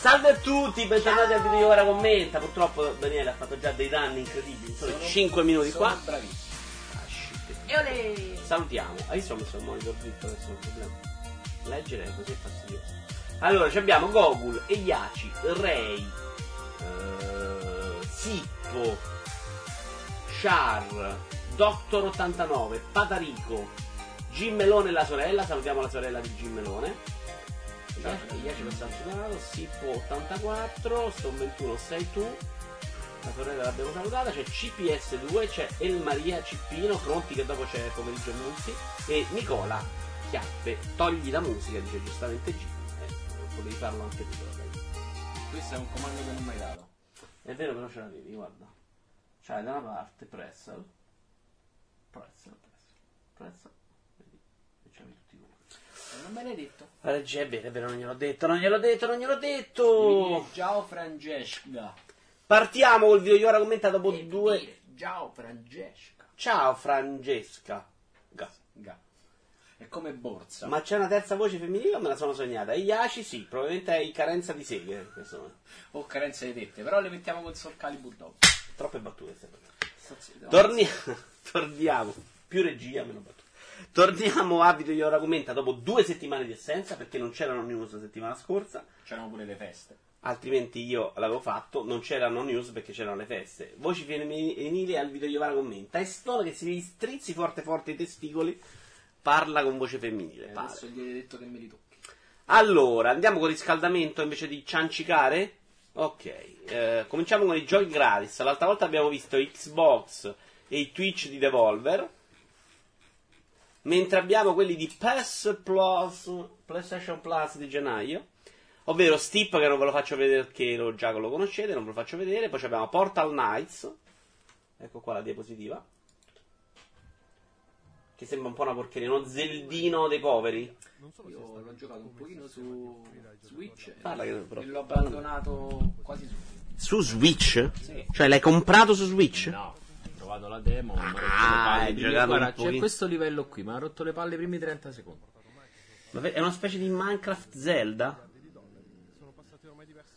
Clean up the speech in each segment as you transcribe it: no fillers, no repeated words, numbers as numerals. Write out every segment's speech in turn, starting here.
Salve a tutti, bentornati a Video Ora Commenta. Purtroppo Daniele ha fatto già dei danni incredibili. Sono 5 minuti sono qua. Bravissimo. Salutiamo. Hai visto come sono monitor dritto? Nessun problema. Leggere è così fastidioso. Allora, abbiamo Gogul, Iaci, Ray, Zippo, Char, Doctor 89, Patarico, Gim Melone e la sorella. Salutiamo la sorella di Gim Melone. Iaci lo salutato, Sippo 84, Sto 21 sei tu, la sorella l'abbiamo salutata, c'è CPS2, c'è El Maria Cippino, Pronti che dopo c'è Pomeriggio Multi e Nicola Chiappe, togli la musica, dice giustamente G, potevi farlo anche tu però, dai. Questo è un comando che non mi hai dato. È vero però ce l'avevi, guarda. C'hai da una parte pretzel, vedi, e ce l'avevi tutti uno. Non me l'hai detto. È vero, non gliel'ho detto. Ciao Francesca. Partiamo col video, io ora commenta dopo due. Ciao Francesca. Ciao Francesca. Ga. È come borsa. Ma c'è una terza voce femminile o me la sono sognata? Iaci sì, probabilmente è carenza di seghe. O carenza di tette, però le mettiamo con Soul Calibur dopo. Troppe battute. Torniamo. Più regia, meno battute. Torniamo a Video Ora Commenta dopo 2 settimane di assenza, perché non c'erano news la settimana scorsa. C'erano pure le feste. Altrimenti io l'avevo fatto, non c'erano news perché c'erano le feste. Voci femminile al Video Ora Commenta. È Stola che si strizzi forte forte i testicoli, parla con voce femminile. Adesso gli hai detto che me li tocchi. Allora, andiamo con il riscaldamento invece di ciancicare? Ok, cominciamo con i giochi gratis. L'altra volta abbiamo visto Xbox e i Twitch di Devolver, mentre abbiamo quelli di PES Plus, PlayStation Plus di gennaio, ovvero Stip, che non ve lo faccio vedere perché già lo conoscete, non ve lo faccio vedere. Poi abbiamo Portal Knights, ecco qua la diapositiva, che sembra un po' una porcheria, uno zeldino dei poveri. Io l'ho giocato un pochino su Switch e l'ho abbandonato quasi subito. Su Switch? Sì. Cioè l'hai comprato su Switch? No, vado la demo, mi ha rotto le palle. Guarda, c'è questo livello qui, mi ha rotto le palle i primi 30 secondi. È una specie di Minecraft Zelda?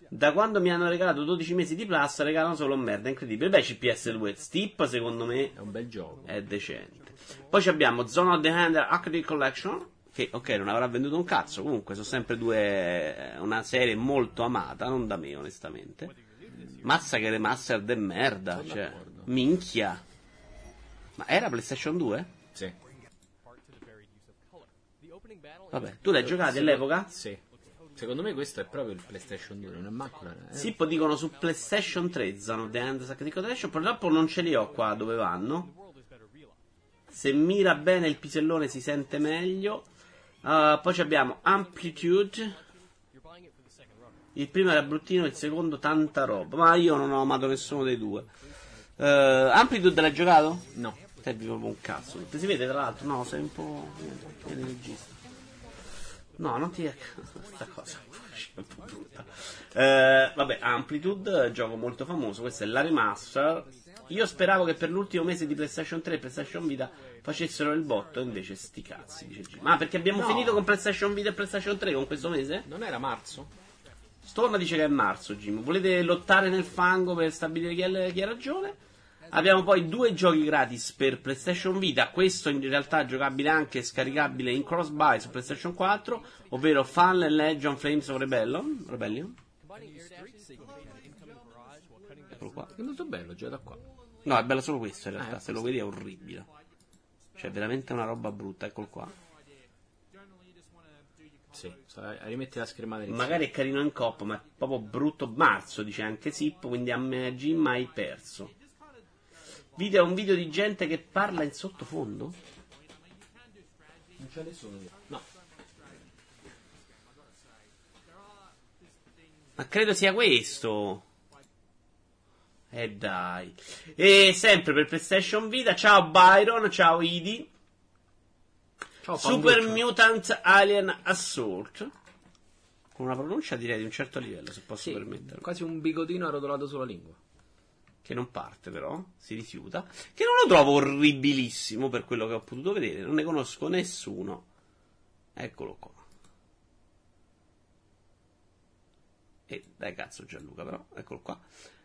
Da quando mi hanno regalato 12 mesi di Plus, regalano solo merda, incredibile. Beh, CPS2 Stip, secondo me, è un bel gioco, è decente. Poi abbiamo Zone of the Hunter Arcade Collection, che ok, non avrà venduto un cazzo, comunque sono sempre due, una serie molto amata, non da me onestamente. Massacre Master de merda, cioè, minchia. Ma era PlayStation 2? Sì. Vabbè, tu l'hai giocato all'epoca? Sì. Secondo me questo è proprio il PlayStation 2, non è macchina. Sì, poi dicono su PlayStation 3, Zone of the Enders di Collection, purtroppo non ce li ho qua dove vanno. Se mira bene il pisellone si sente meglio. Poi abbiamo Amplitude. Il primo era bruttino, il secondo tanta roba. Ma io non ho amato nessuno dei due. Amplitude l'hai giocato? No. Te proprio un cazzo. Te si vede tra l'altro? No, sei un po'. No, non ti. Questa cosa è un po' brutta. Vabbè, Amplitude, gioco molto famoso. Questa è la remaster. Io speravo che per l'ultimo mese di PlayStation 3 e PlayStation Vita facessero il botto, invece sti cazzi, dice G. Ma perché abbiamo finito con PlayStation Vita e PlayStation 3 con questo mese? Non era marzo? Storma dice che è marzo, Jim. Volete lottare nel fango per stabilire chi ha ragione? Abbiamo poi 2 giochi gratis per PlayStation Vita. Questo in realtà è giocabile anche e scaricabile in cross-buy su PlayStation 4, ovvero Fun and Legend Flames of Rebellion. Eccolo qua. È molto bello, già da qua. No, è bello solo questo in realtà, se lo vedi è orribile. Cioè, è veramente una roba brutta, eccolo qua. Sì, rimetti la schermata insieme. Magari è carino in coppa, ma è proprio brutto. Marzo, dice anche Sippo, quindi a me Jim hai perso. Video è un video di gente che parla in sottofondo? Non c'è nessuno. No. Ma credo sia questo. Dai. E sempre per PlayStation Vita, ciao Byron, ciao Idi. Ciao, Super Mutant Alien Assault, con una pronuncia direi di un certo livello, se posso permettermi. Quasi un bigodino arrotolato sulla lingua, che non parte però, si rifiuta. Che non lo trovo orribilissimo per quello che ho potuto vedere, non ne conosco nessuno. Eccolo qua. Dai cazzo Gianluca, però, eccolo qua.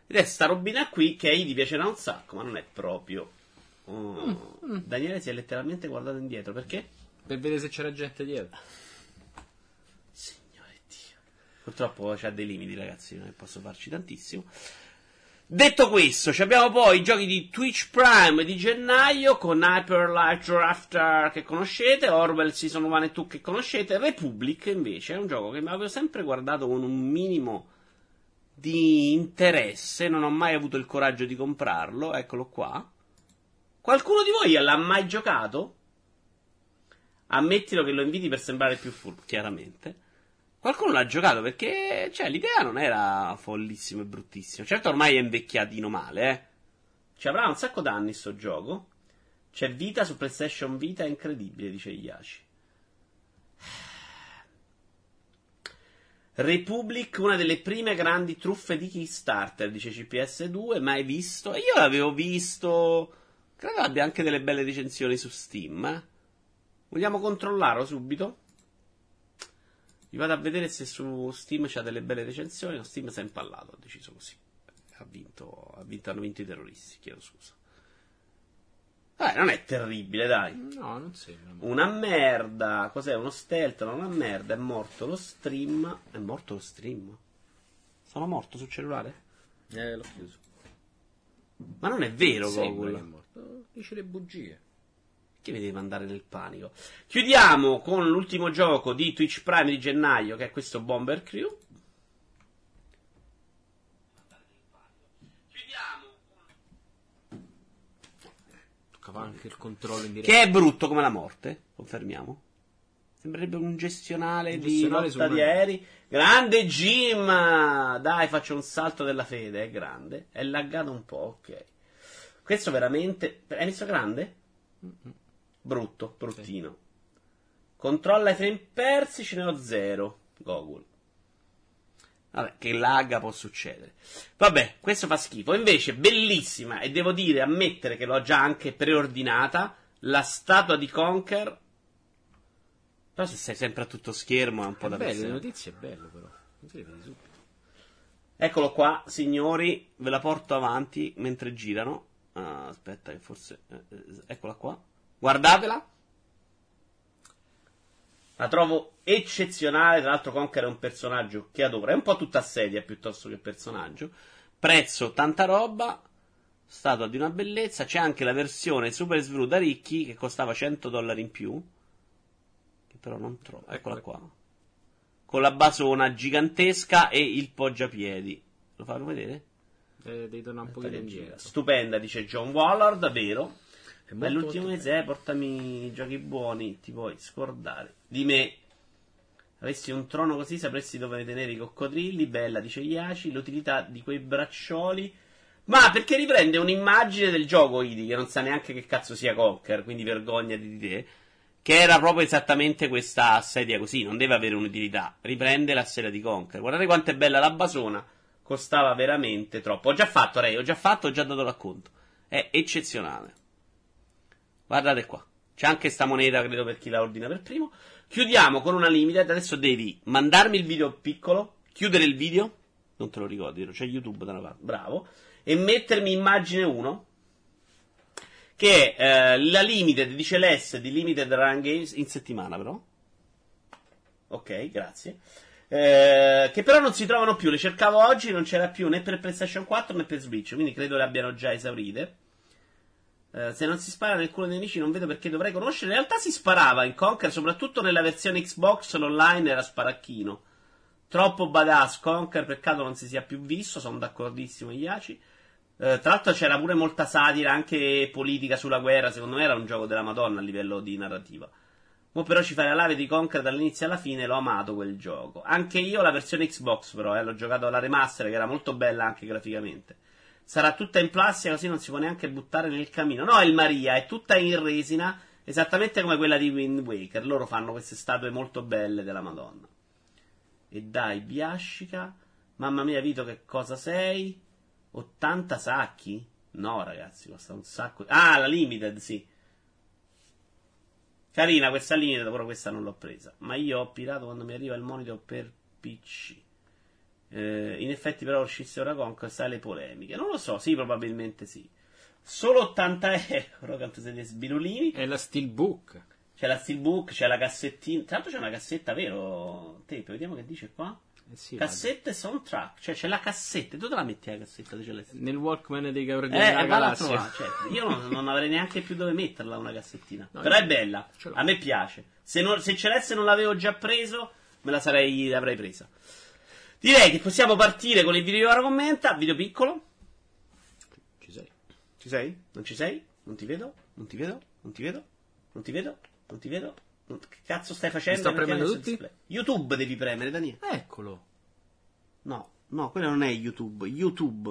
Ed è sta robina qui che a Ivi piacerà un sacco, ma non è proprio... Oh. Daniele si è letteralmente guardato indietro, perché? Per vedere se c'era gente dietro. Signore Dio. Purtroppo c'ha dei limiti, ragazzi, non posso farci tantissimo. Detto questo, abbiamo poi i giochi di Twitch Prime di gennaio con Hyper Light Drifter che conoscete, Orwell Season 1 e 2 che conoscete, Republic invece è un gioco che mi avevo sempre guardato con un minimo di interesse, non ho mai avuto il coraggio di comprarlo, eccolo qua. Qualcuno di voi l'ha mai giocato? Ammettilo che lo inviti per sembrare più furbo, chiaramente. Qualcuno l'ha giocato perché, cioè, l'idea non era follissimo e bruttissimo. Certo, ormai è invecchiatino male, eh. Ci avrà un sacco d'anni sto gioco. C'è Vita su PlayStation Vita, è incredibile, dice Iaci. Republic, una delle prime grandi truffe di Kickstarter, dice CPS2, mai visto. E io l'avevo visto, credo abbia anche delle belle recensioni su Steam, eh. Vogliamo controllarlo subito? Vi vado a vedere se su Steam c'ha delle belle recensioni. No, Steam si è impallato, ho deciso così. Ha vinto, hanno vinto i terroristi, chiedo scusa. Vabbè, non è terribile, dai. No, non sembra. Una merda. Cos'è? Uno stealth, non una merda. È morto lo stream. È morto lo stream? Sono morto sul cellulare? L'ho chiuso. Ma non è vero, Gogul. È morto. Dice le bugie. Che mi deve andare nel panico. Chiudiamo con l'ultimo gioco di Twitch Prime di gennaio, che è questo Bomber Crew. Toccava anche il controllo in diretta. Che è brutto come la morte, confermiamo. Sembrerebbe un gestionale di lotta di aerei. Grande Gim! Dai, faccio un salto della fede, è grande. È laggato un po', ok. Questo veramente... Hai visto grande? Mm-hmm. Brutto, bruttino. Sì. Controlla i frame persi, ce ne ho zero. Gogul. Vabbè, che lagga può succedere. Vabbè, questo fa schifo. Invece, bellissima, e devo dire, ammettere che l'ho già anche preordinata, la statua di Conker. Però se sei sempre a tutto schermo è un po' da bello, le notizie è bello però. Non te le vedi subito. Eccolo qua, signori, ve la porto avanti mentre girano. Ah, aspetta, che forse... Eccola qua. Guardatela, la trovo eccezionale. Tra l'altro Conker è un personaggio che adoro, è un po' tutta sedia piuttosto che personaggio. Prezzo tanta roba, statua di una bellezza. C'è anche la versione super svu da ricchi che costava $100 in più, che però non trovo. Eccola qua, con la basona gigantesca e il poggiapiedi. Lo farò vedere? Devi tornare un po' indietro. Stupenda, dice John Wallard, vero? Ma l'ultimo mese, portami giochi buoni, ti puoi scordare di me. Avessi un trono così sapresti dove tenere i coccodrilli. Bella, dice Iaci, l'utilità di quei braccioli. Ma perché riprende un'immagine del gioco Idi, che non sa neanche che cazzo sia Conker, quindi vergognati di te. Che era proprio esattamente questa sedia così, non deve avere un'utilità. Riprende la sedia di Conker. Guardate quanto è bella la basona, costava veramente troppo. Ho già fatto, Ray, ho già dato racconto. È eccezionale. Guardate qua, c'è anche sta moneta, credo, per chi la ordina per primo. Chiudiamo con una limited. Adesso devi mandarmi il video piccolo, chiudere il video, non te lo ricordi, c'è YouTube da una parte, bravo, e mettermi immagine 1, che è la limited, dice l'S di Limited Run Games, in settimana però. Ok, grazie. Che però non si trovano più, le cercavo oggi, non c'era più né per PlayStation 4 né per Switch, quindi credo le abbiano già esaurite. Se non si spara nel culo dei nemici non vedo perché dovrei conoscere. In realtà si sparava in Conker, soprattutto nella versione Xbox, l'online era sparacchino. Troppo badass Conker, peccato non si sia più visto, sono d'accordissimo Iaci. Tra l'altro c'era pure molta satira, anche politica, sulla guerra. Secondo me era un gioco della Madonna a livello di narrativa. Mo però ci fai la live di Conker dall'inizio alla fine, l'ho amato quel gioco. Anche io la versione Xbox però, l'ho giocato alla remaster, che era molto bella anche graficamente. Sarà tutta in plastica, così non si può neanche buttare nel camino. No, è il Maria, è tutta in resina, esattamente come quella di Wind Waker. Loro fanno queste statue molto belle della Madonna. E dai, biascica. Mamma mia, Vito, che cosa sei? 80 sacchi? No, ragazzi, costa un sacco. Ah, la Limited, sì. Carina questa Limited, però questa non l'ho presa. Ma io ho pirato quando mi arriva il monitor per PC. In effetti però uscisse ora Conker, sai le polemiche. Non lo so, sì, probabilmente sì. Solo 80 euro, quanto siete sbirulini. E la Steelbook. C'è la Steelbook, c'è la cassettina. Tra l'altro c'è una cassetta, vero? Tepe, vediamo che dice qua. Sì, cassette soundtrack, cioè c'è la cassetta. Dove la metti la cassetta? Nel Walkman dei Gabriel della Galassia. Cioè, io non avrei neanche più dove metterla una cassettina. No, però è bella, a me piace. Se ce l'esse non l'avevo già preso, me la avrei presa. Direi che possiamo partire con il video ora commenta. Video piccolo. Ci sei? Ci sei? Non ci sei? Non ti vedo? Non ti vedo? Non ti vedo? Non ti vedo? Non ti vedo? Che cazzo stai facendo? Sto premendo tutti? YouTube devi premere, Daniele. Eccolo. No, quello non è YouTube. YouTube.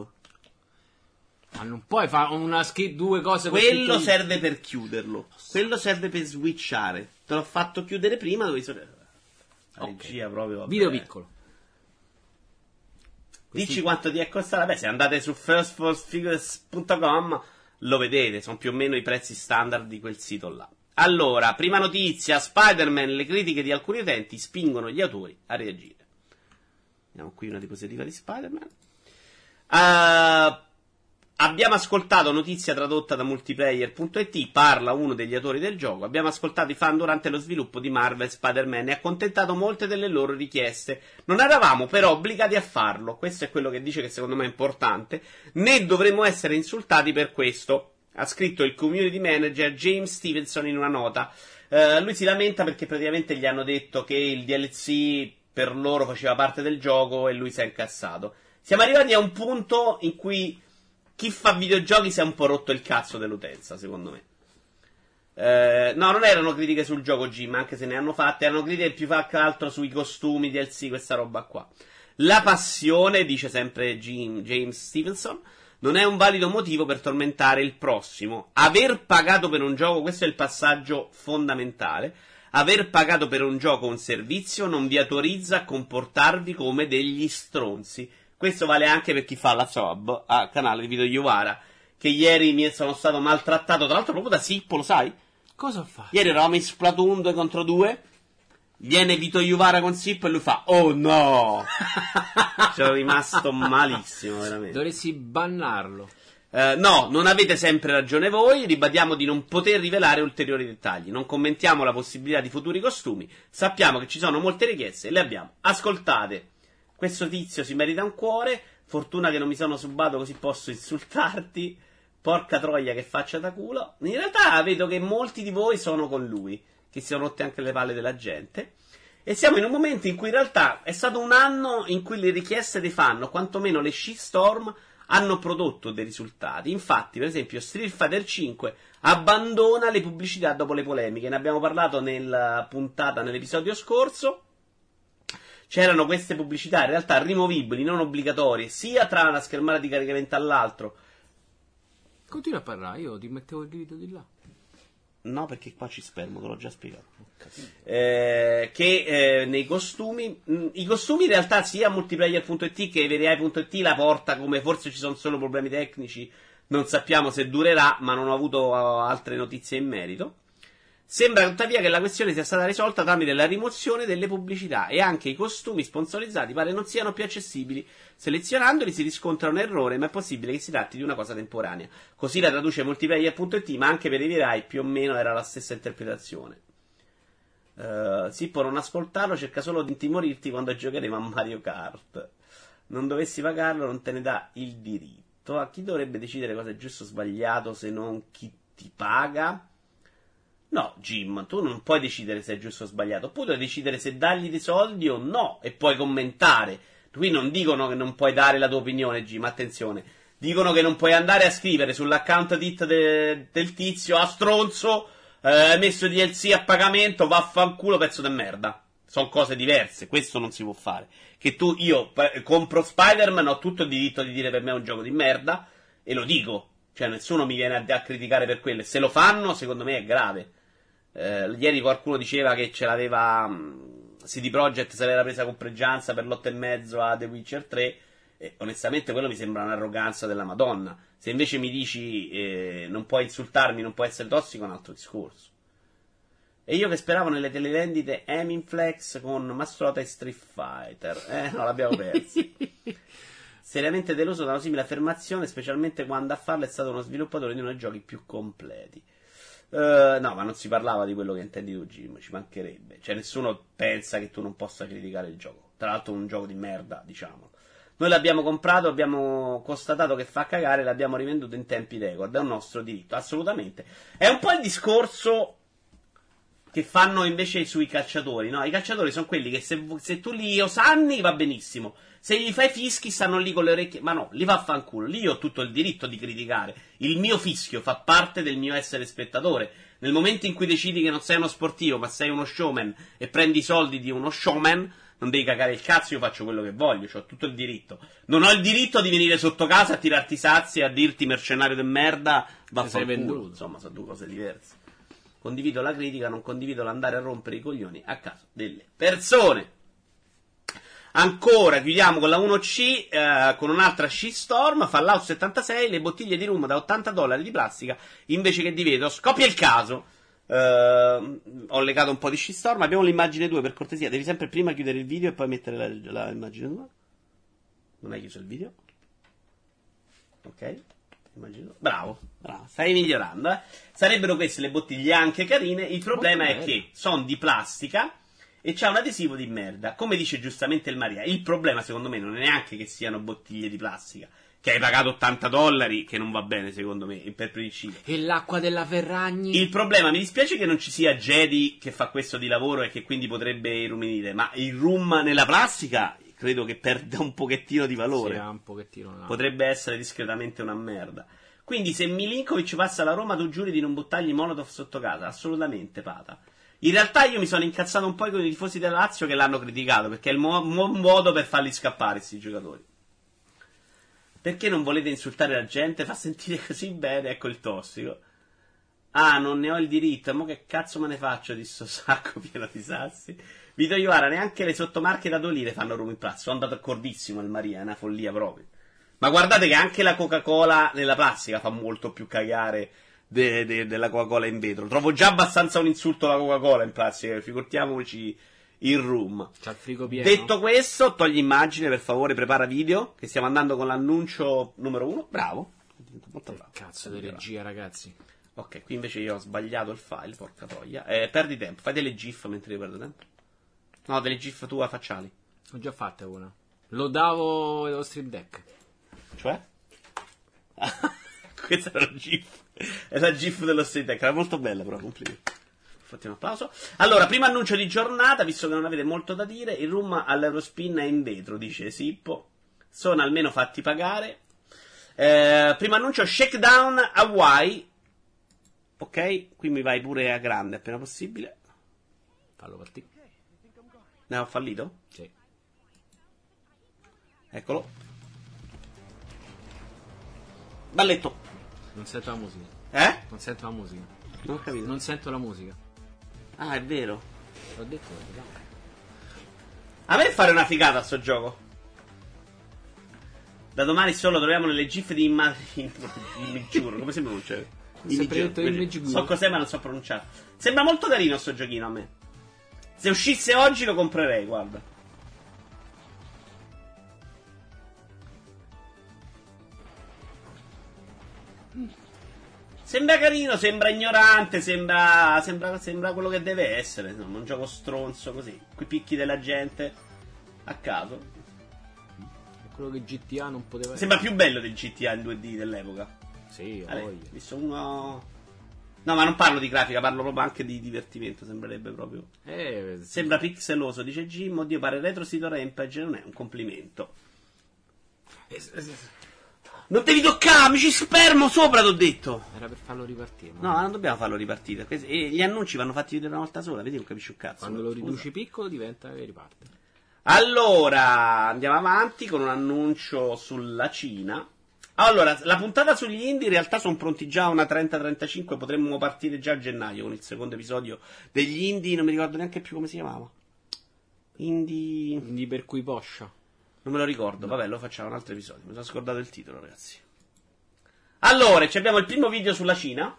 Ma non puoi fare una due cose così. Quello serve per chiuderlo. Quello serve per switchare. Te l'ho fatto chiudere prima. Dovevi regia proprio. Vabbè. Video piccolo. Questi... Dici quanto ti è costata? Beh, se andate su firstforcefigures.com lo vedete. Sono più o meno i prezzi standard di quel sito là. Allora, prima notizia, Spider-Man, le critiche di alcuni utenti spingono gli autori a reagire. Vediamo qui una diapositiva di Spider-Man. Abbiamo ascoltato, notizia tradotta da Multiplayer.it, parla uno degli autori del gioco. Abbiamo ascoltato i fan durante lo sviluppo di Marvel Spider-Man e accontentato molte delle loro richieste. Non eravamo però obbligati a farlo, questo è quello che dice, che secondo me è importante, né dovremmo essere insultati per questo. Ha scritto il community manager James Stevenson in una nota. Lui si lamenta perché praticamente gli hanno detto che il DLC per loro faceva parte del gioco e lui si è incassato. Siamo arrivati a un punto in cui chi fa videogiochi si è un po' rotto il cazzo dell'utenza, secondo me. No, non erano critiche sul gioco Gim, anche se ne hanno fatte, erano critiche più che altro sui costumi, DLC, questa roba qua. La passione, dice sempre James Stevenson, non è un valido motivo per tormentare il prossimo. Aver pagato per un gioco, questo è il passaggio fondamentale, aver pagato per un gioco o un servizio non vi autorizza a comportarvi come degli stronzi. Questo vale anche per chi fa la sub al canale di Vito Iovara, che ieri mi sono stato maltrattato, tra l'altro proprio da Zippo, lo sai? Cosa fa? Ieri eravamo in Splatoon 2 contro 2, viene Vito Iovara con Zippo e lui fa "Oh no!" C'ero rimasto malissimo, veramente. Dovresti bannarlo. No, non avete sempre ragione voi. Ribadiamo di non poter rivelare ulteriori dettagli. Non commentiamo la possibilità di futuri costumi. Sappiamo che ci sono molte richieste e le abbiamo ascoltate. Questo tizio si merita un cuore. Fortuna che non mi sono subato, così posso insultarti. Porca troia, che faccia da culo. In realtà vedo che molti di voi sono con lui, che si sono rotte anche le palle della gente. E siamo in un momento in cui in realtà è stato un anno in cui le richieste dei fan, o quantomeno le shitstorm, hanno prodotto dei risultati. Infatti, per esempio, Street Fighter 5 abbandona le pubblicità dopo le polemiche. Ne abbiamo parlato nella puntata, nell'episodio scorso. C'erano queste pubblicità in realtà rimovibili, non obbligatorie, sia tra una schermata di caricamento all'altro. Continua a parlare, io ti mettevo il grido di là. No, perché qua ci spermo, te l'ho già spiegato. Che nei costumi, i costumi in realtà sia Multiplayer.it che Veriai.it la porta come forse ci sono solo problemi tecnici, non sappiamo se durerà, ma non ho avuto altre notizie in merito. Sembra tuttavia che la questione sia stata risolta tramite la rimozione delle pubblicità, e anche i costumi sponsorizzati pare non siano più accessibili. Selezionandoli si riscontra un errore, ma è possibile che si tratti di una cosa temporanea. Così la traduce Multiplayer.it, ma anche per i Rai più o meno era la stessa interpretazione. Zippo non ascoltarlo, cerca solo di intimorirti quando giocheremo a Mario Kart. Non dovessi pagarlo, non te ne dà il diritto. A chi dovrebbe decidere cosa è giusto o sbagliato se non chi ti paga? No, Gim, tu non puoi decidere se è giusto o sbagliato. Puoi decidere se dargli dei soldi o no, e puoi commentare. Qui non dicono che non puoi dare la tua opinione, Gim, attenzione. Dicono che non puoi andare a scrivere sull'account del tizio: "Ah, stronzo, hai messo DLC a pagamento, vaffanculo, pezzo di merda". Sono cose diverse, questo non si può fare. Che io compro Spider-Man, ho tutto il diritto di dire per me è un gioco di merda, e lo dico. Cioè, nessuno mi viene a criticare per quello. Se lo fanno, secondo me è grave. Ieri qualcuno diceva che ce l'aveva CD Projekt, se l'era presa con pregianza per l'8,5 a The Witcher 3, e onestamente quello mi sembra un'arroganza della Madonna. Se invece mi dici non puoi insultarmi, non puoi essere tossico, è un altro discorso. E io che speravo nelle televendite Eminflex con Mastrota e Street Fighter. No, l'abbiamo persa. Seriamente deluso da una simile affermazione, specialmente quando a farla è stato uno sviluppatore di uno dei giochi più completi. No, ma non si parlava di quello che intendi tu, Jim, ci mancherebbe. Cioè, nessuno pensa che tu non possa criticare il gioco. Tra l'altro un gioco di merda, diciamolo. Noi l'abbiamo comprato, abbiamo constatato che fa cagare, l'abbiamo rivenduto in tempi record. È un nostro diritto, assolutamente. È un po' il discorso che fanno invece sui calciatori, no? I calciatori sono quelli che se tu li osanni va benissimo, se gli fai fischi stanno lì con le orecchie, ma no, li va a fanculo. Lì ho tutto il diritto di criticare, il mio fischio fa parte del mio essere spettatore. Nel momento in cui decidi che non sei uno sportivo ma sei uno showman e prendi i soldi di uno showman, non devi cagare il cazzo, io faccio quello che voglio, ho tutto il diritto. Non ho il diritto di venire sotto casa a tirarti sazi e a dirti mercenario de merda, va a fanculo. Insomma, sono due cose diverse. Condivido la critica, non condivido l'andare a rompere i coglioni a caso delle persone. Ancora, chiudiamo con la 1C, con un'altra shitstorm, Fallout 76, le bottiglie di rum da $80 di plastica invece che di vetro, scoppia il caso. Ho legato un po' di shitstorm, abbiamo l'immagine 2 per cortesia, devi sempre prima chiudere il video e poi mettere la immagine 2. Non hai chiuso il video? Ok. Immagino. Bravo, stai migliorando, eh? Sarebbero queste le bottiglie anche carine. Il problema è che sono di plastica e c'è un adesivo di merda. Come dice giustamente il Maria, il problema secondo me non è neanche che siano bottiglie di plastica, che hai pagato $80, che non va bene secondo me per principio. E l'acqua della Ferragni. Il problema, mi dispiace che non ci sia Jedi che fa questo di lavoro e che quindi potrebbe irruminire, ma il rum nella plastica credo che perda un pochettino di valore. Sì, un pochettino, no. Potrebbe essere discretamente una merda. Quindi se Milinkovic passa alla Roma tu giuri di non buttargli Molotov sotto casa? Assolutamente, Pata. In realtà io mi sono incazzato un po' con i tifosi della Lazio che l'hanno criticato, perché è il buon modo per farli scappare questi giocatori. Perché non volete insultare la gente? Fa sentire così bene, ecco il tossico. Ah, non ne ho il diritto, mo che cazzo me ne faccio di sto sacco pieno di sassi? Vito Iovara, neanche le sottomarche da Dolire fanno rum in plastica. Sono andato d'accordissimo al Maria, è una follia proprio. Ma guardate che anche la Coca-Cola nella plastica fa molto più cagare della Coca-Cola in vetro. Trovo già abbastanza un insulto la Coca-Cola in plastica, figuriamoci il rum. C'ha il frigo pieno. Detto questo, togli immagine, per favore, prepara video, che stiamo andando con l'annuncio numero 1. Bravo. Molto bravo. Cazzo di regia, ragazzi. Ok, qui invece io ho sbagliato il file, porca troia. Perdi tempo, fai delle gif mentre io perdo tempo. No, delle gif tue facciali. Ho già fatte una. Lo davo lo Stream Deck. Cioè? Questa era la gif. È la gif dello Stream Deck. Era molto bella, però, complimenti. Fatti un applauso. Allora, primo annuncio di giornata, visto che non avete molto da dire. Il rum all'Eurospin è in vetro, dice Zippo. Sono almeno fatti pagare. Primo annuncio, Shakedown Hawaii. Ok, qui mi vai pure a grande, appena possibile. Fallo partire. Ne ho fallito? Sì. Eccolo. Balletto. Non sento la musica. Eh? Non sento la musica. Non ho capito. Non sento la musica. Ah, è vero. L'ho detto. A me fare una figata a sto gioco. Da domani solo troviamo nelle gif di immagini. Mi giuro, come si pronuncia? So cos'è ma non so pronunciare. Sembra molto carino sto giochino a me. Se uscisse oggi lo comprerei, guarda. Sembra carino, sembra ignorante, sembra quello che deve essere, insomma, un gioco stronzo così, coi picchi della gente a caso. È quello che GTA non poteva essere. Sembra più bello del GTA in 2D dell'epoca. Sì, voglio. Visto uno. No, ma non parlo di grafica, parlo proprio anche di divertimento, sembrerebbe proprio. Sembra pixeloso, dice Jim, oddio, pare retro sito Rampage, non è un complimento. Non devi toccarmi, ci spermo sopra, t'ho detto! Era per farlo ripartire. Ma... No, non dobbiamo farlo ripartire. E gli annunci vanno fatti vedere una volta sola, vedi, non capisci un cazzo. Quando lo riduci piccolo diventa che riparte. Allora, andiamo avanti con un annuncio sulla Cina. Allora, la puntata sugli indie in realtà sono pronti già una 30-35, potremmo partire già a gennaio con il secondo episodio degli indie, non mi ricordo neanche più come si chiamava. Indie per cui poscia. Non me lo ricordo, no. Vabbè, lo facciamo un altro episodio, mi sono scordato il titolo, ragazzi. Allora, abbiamo il primo video sulla Cina.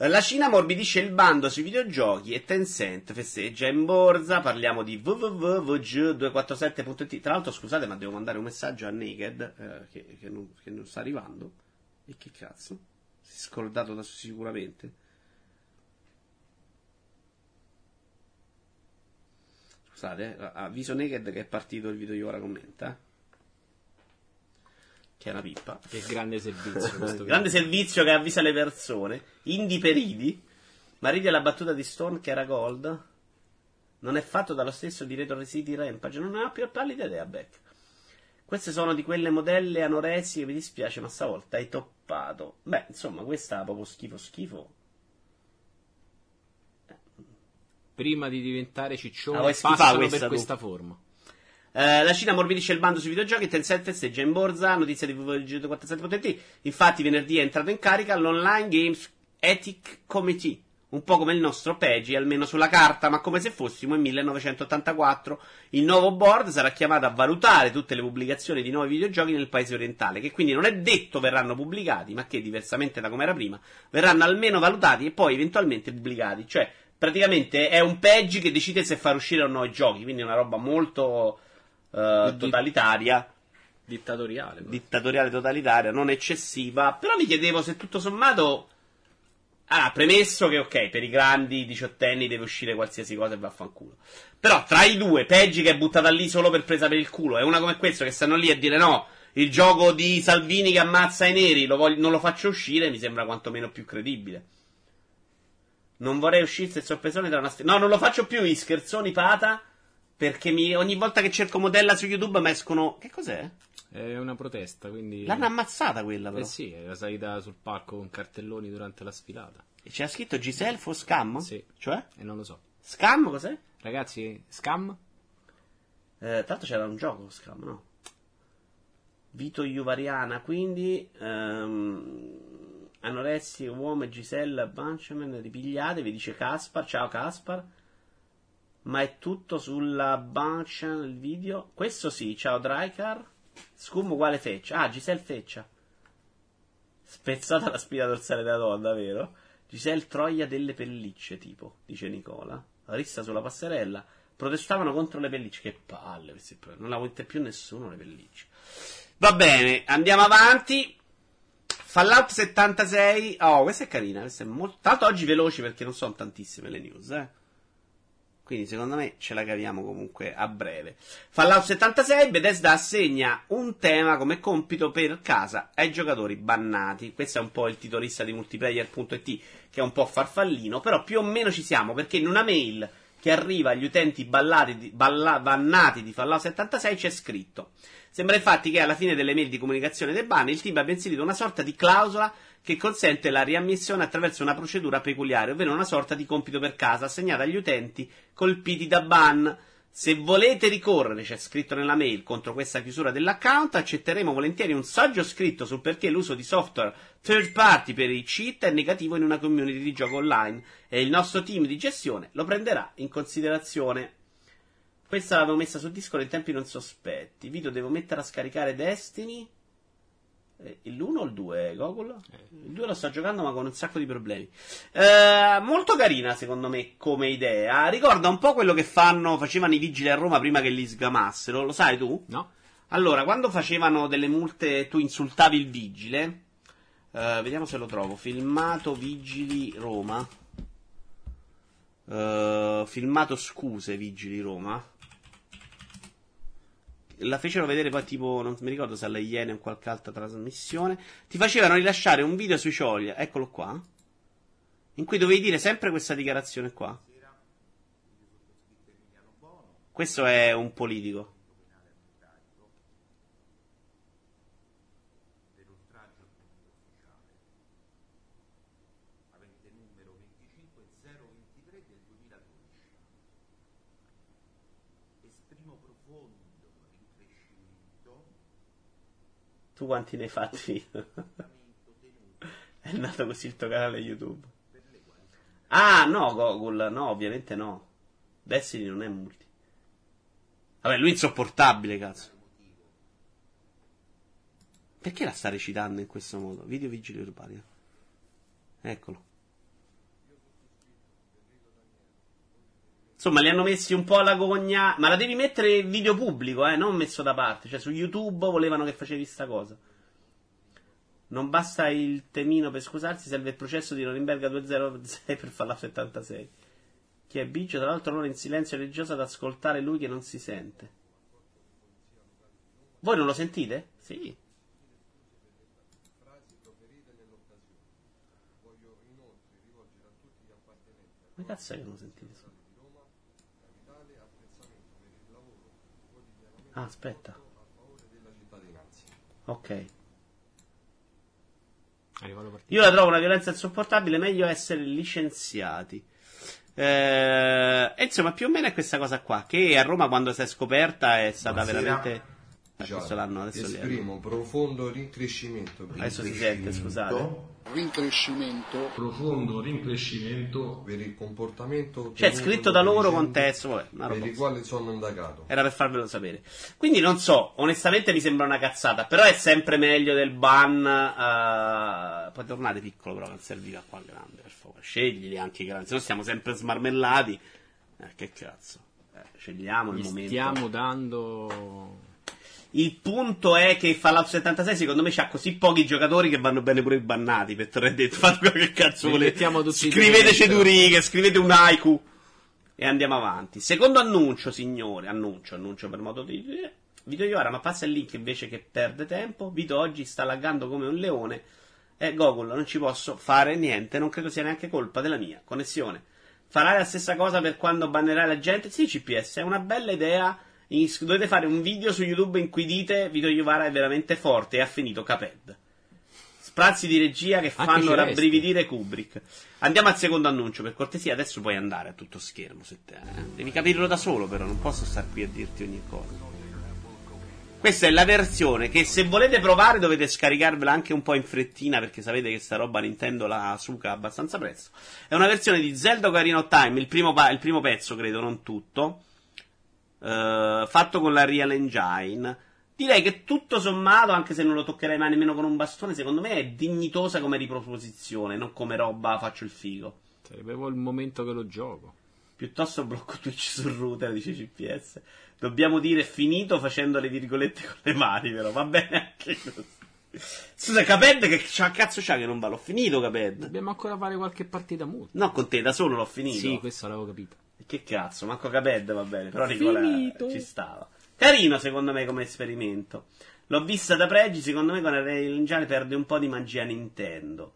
La Cina ammorbidisce il bando sui videogiochi e Tencent festeggia in borsa. Parliamo di www.vg247.it. Tra l'altro, scusate, ma devo mandare un messaggio a Naked che non sta arrivando. E che cazzo? Si è scordato da sicuramente. Scusate, avviso Naked che è partito il video di ora commenta. Che è una pippa. Che grande servizio questo. Grande servizio che avvisa le persone. Indi peridi. Ma ridi alla battuta di Stone che era gold. Non è fatto dallo stesso di Retro City Rampage. Non ha più pallida idea, Beck. Queste sono di quelle modelle anoresiche. Mi dispiace, ma stavolta hai toppato. Beh, insomma, questa è proprio schifo. Prima di diventare ciccione, passano questa per questa forma. La Cina ammorbidisce il bando sui videogiochi, Tencent festeggia in borsa, notizia di www.g47.it. Infatti venerdì è entrato in carica l'Online Games Ethic Committee, un po' come il nostro PEGI, almeno sulla carta, ma come se fossimo in 1984. Il nuovo board sarà chiamato a valutare tutte le pubblicazioni di nuovi videogiochi nel paese orientale, che quindi non è detto verranno pubblicati, ma che, diversamente da come era prima, verranno almeno valutati e poi eventualmente pubblicati. Cioè, praticamente è un PEGI che decide se far uscire o no i giochi, quindi è una roba molto... totalitaria, dittatoriale, però. Dittatoriale totalitaria, non eccessiva. Però mi chiedevo se tutto sommato, premesso che ok, per i grandi diciottenni deve uscire qualsiasi cosa e vaffanculo, però tra i due, Peggy che è buttata lì solo per presa per il culo e una come questo che stanno lì a dire no, il gioco di Salvini che ammazza i neri non lo faccio uscire, mi sembra quantomeno più credibile. Non vorrei uscirsi il sorpresone tra una no, non lo faccio più i scherzoni pata. Perché ogni volta che cerco modella su YouTube mi escono... Che cos'è? È una protesta, quindi... L'hanno ammazzata quella, però. Eh sì, è la salita sul palco con cartelloni durante la sfilata. E c'era scritto Giselle for scam? Sì. Cioè? E non lo so. Scam cos'è? Ragazzi, scam? Tra l'altro c'era un gioco, scam, no? Vito Iuvariana, quindi... Anoressi, uomo e Giselle, Bunchman, ripigliatevi, dice Caspar. Ciao Caspar. Ma è tutto sulla banca del video. Questo sì, ciao Drycar. Scum uguale feccia. Ah, Giselle feccia. Spezzata la spina dorsale della donna, vero? Giselle troia delle pellicce, tipo, dice Nicola. Rissa sulla passerella. Protestavano contro le pellicce. Che palle, questi. Non la vuole più nessuno le pellicce. Va bene, andiamo avanti. Fallout 76. Oh, questa è carina. Questa è molto... Tanto oggi veloci perché non sono tantissime le news, Quindi secondo me ce la caviamo comunque a breve. Fallout 76, Bethesda assegna un tema come compito per casa ai giocatori bannati. Questo è un po' il titolista di Multiplayer.it, che è un po' farfallino, però più o meno ci siamo, perché in una mail che arriva agli utenti bannati di Fallout 76 c'è scritto: sembra infatti che alla fine delle mail di comunicazione dei ban il team abbia inserito una sorta di clausola che consente la riammissione attraverso una procedura peculiare, ovvero una sorta di compito per casa assegnata agli utenti colpiti da ban. Se volete ricorrere, c'è scritto nella mail, contro questa chiusura dell'account, accetteremo volentieri un saggio scritto sul perché l'uso di software third party per i cheat è negativo in una community di gioco online e il nostro team di gestione lo prenderà in considerazione. Questa l'avevo messa su Discord in tempi non sospetti. Vito, devo mettere a scaricare Destiny... L'1 o il 2, Gogul? Il 2 lo sto giocando ma con un sacco di problemi. Molto carina secondo me come idea. Ricorda un po' quello che facevano i vigili a Roma prima che li sgamassero. Lo sai tu? No. Allora, quando facevano delle multe tu insultavi il vigile. Vediamo se lo trovo. Filmato vigili Roma. Filmato scuse vigili Roma. La fecero vedere poi tipo, non mi ricordo se alla Iene o in qualche altra trasmissione. Ti facevano rilasciare un video sui cioglia, eccolo qua, in cui dovevi dire sempre questa dichiarazione qua. Questo è un politico. Tu quanti ne hai fatti? È nato così il tuo canale YouTube. Ah, no, Gogul, no, ovviamente no. Destiny non è multi. Vabbè, lui è insopportabile, cazzo. Perché la sta recitando in questo modo? Video vigili urbani. Eccolo. Insomma, li hanno messi un po' alla gogna. Ma la devi mettere video pubblico, non messo da parte. Cioè, su YouTube volevano che facevi sta cosa. Non basta il temino per scusarsi, serve il processo di Norimberga 206 per Fallout 76. Chi è Biggio, tra l'altro, non in silenzio religioso ad ascoltare lui che non si sente. Voi non lo sentite? Sì. Ma cazzo è che non lo sentite? Ah, aspetta. Ok. Io la trovo una violenza insopportabile, meglio essere licenziati. E insomma, più o meno è questa cosa qua, che a Roma quando si è scoperta è stata veramente... Adesso l'hanno, adesso esprimo profondo rincrescimento. Adesso si sente, scusate. Rincrescimento, profondo rincrescimento per il comportamento, cioè scritto da loro con testo, vabbè, per il quale sono indagato. Era per farvelo sapere. Quindi non so, onestamente mi sembra una cazzata, però è sempre meglio del ban. Poi tornate piccolo, però non serviva qua grande, per favore. Sceglili anche i grandi, se no stiamo sempre smarmellati. Che cazzo. Scegliamo il momento. Stiamo dando. Il punto è che Fallout 76 secondo me c'ha così pochi giocatori che vanno bene pure i bannati, per te l'ho detto, fate quello che cazzo volete, scriveteci due righe, scrivete un haiku e andiamo avanti. Secondo annuncio, signore, annuncio per modo di dire. Vito Iora, ma passa il link invece che perde tempo. Vito oggi sta laggando come un leone e Gogul, non ci posso fare niente, non credo sia neanche colpa della mia connessione. Farai la stessa cosa per quando bannerai la gente? Sì, CPS, è una bella idea. Dovete fare un video su YouTube in cui dite Vito Iovara è veramente forte e ha finito Caped. Sprazzi di regia che fanno rabbrividire Kubrick. Andiamo al secondo annuncio, per cortesia. Adesso puoi andare a tutto schermo se te, devi capirlo da solo, però non posso star qui a dirti ogni cosa. Questa è la versione che se volete provare dovete scaricarvela anche un po' in frettina, perché sapete che sta roba Nintendo la suca abbastanza presto. È una versione di Zelda Ocarina of Time, il primo pezzo credo, non tutto. Fatto con la Real Engine. Direi che tutto sommato, anche se non lo toccherei mai nemmeno con un bastone, secondo me è dignitosa come riproposizione, non come roba faccio il figo. Sarebbe il momento che lo gioco. Piuttosto blocco Twitch sul router, dice CPS. Dobbiamo dire finito facendo le virgolette con le mani, però va bene anche così. Scusa, Caped, che cazzo c'ha che non va? L'ho finito, Caped. Dobbiamo ancora fare qualche partita multi. No, con te da solo l'ho finito. Sì, questo l'avevo capito. Che cazzo, manco Caped va bene, però Nicola ci stava. Carino secondo me come esperimento. L'ho vista da pregi, secondo me con la Real Engine perde un po' di magia Nintendo.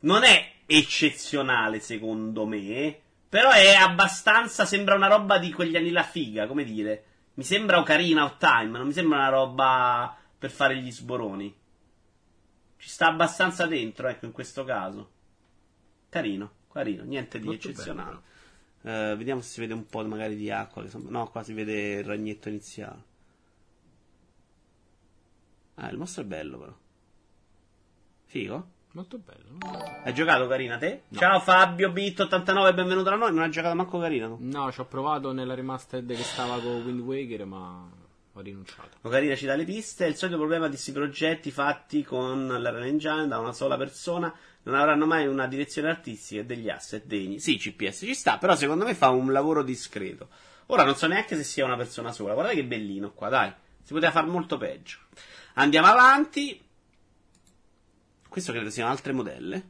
Non è eccezionale secondo me, però è abbastanza, sembra una roba di quegli anni la figa, come dire. Mi sembra Ocarina of Time, non mi sembra una roba per fare gli sboroni. Ci sta abbastanza dentro, ecco, in questo caso. Carino, niente di molto eccezionale. Bello. Vediamo se si vede un po' magari di acqua. No, qua si vede il ragnetto iniziale. Ah, il mostro è bello però. Figo? Molto bello. Hai giocato Carina te? No. Ciao Fabio Bit89, benvenuto da noi. Non hai giocato manco Carina tu? No, ci ho provato nella remastered che stava con Wind Waker, ma ho rinunciato. Carina ci dà le piste. Il solito problema di questi progetti fatti con la Real Engine da una sola persona, non avranno mai una direzione artistica e degli asset degni. Sì, CPS ci sta, però secondo me fa un lavoro discreto. Ora non so neanche se sia una persona sola. Guardate che bellino qua, dai. Si poteva far molto peggio. Andiamo avanti. Questo credo siano altre modelle.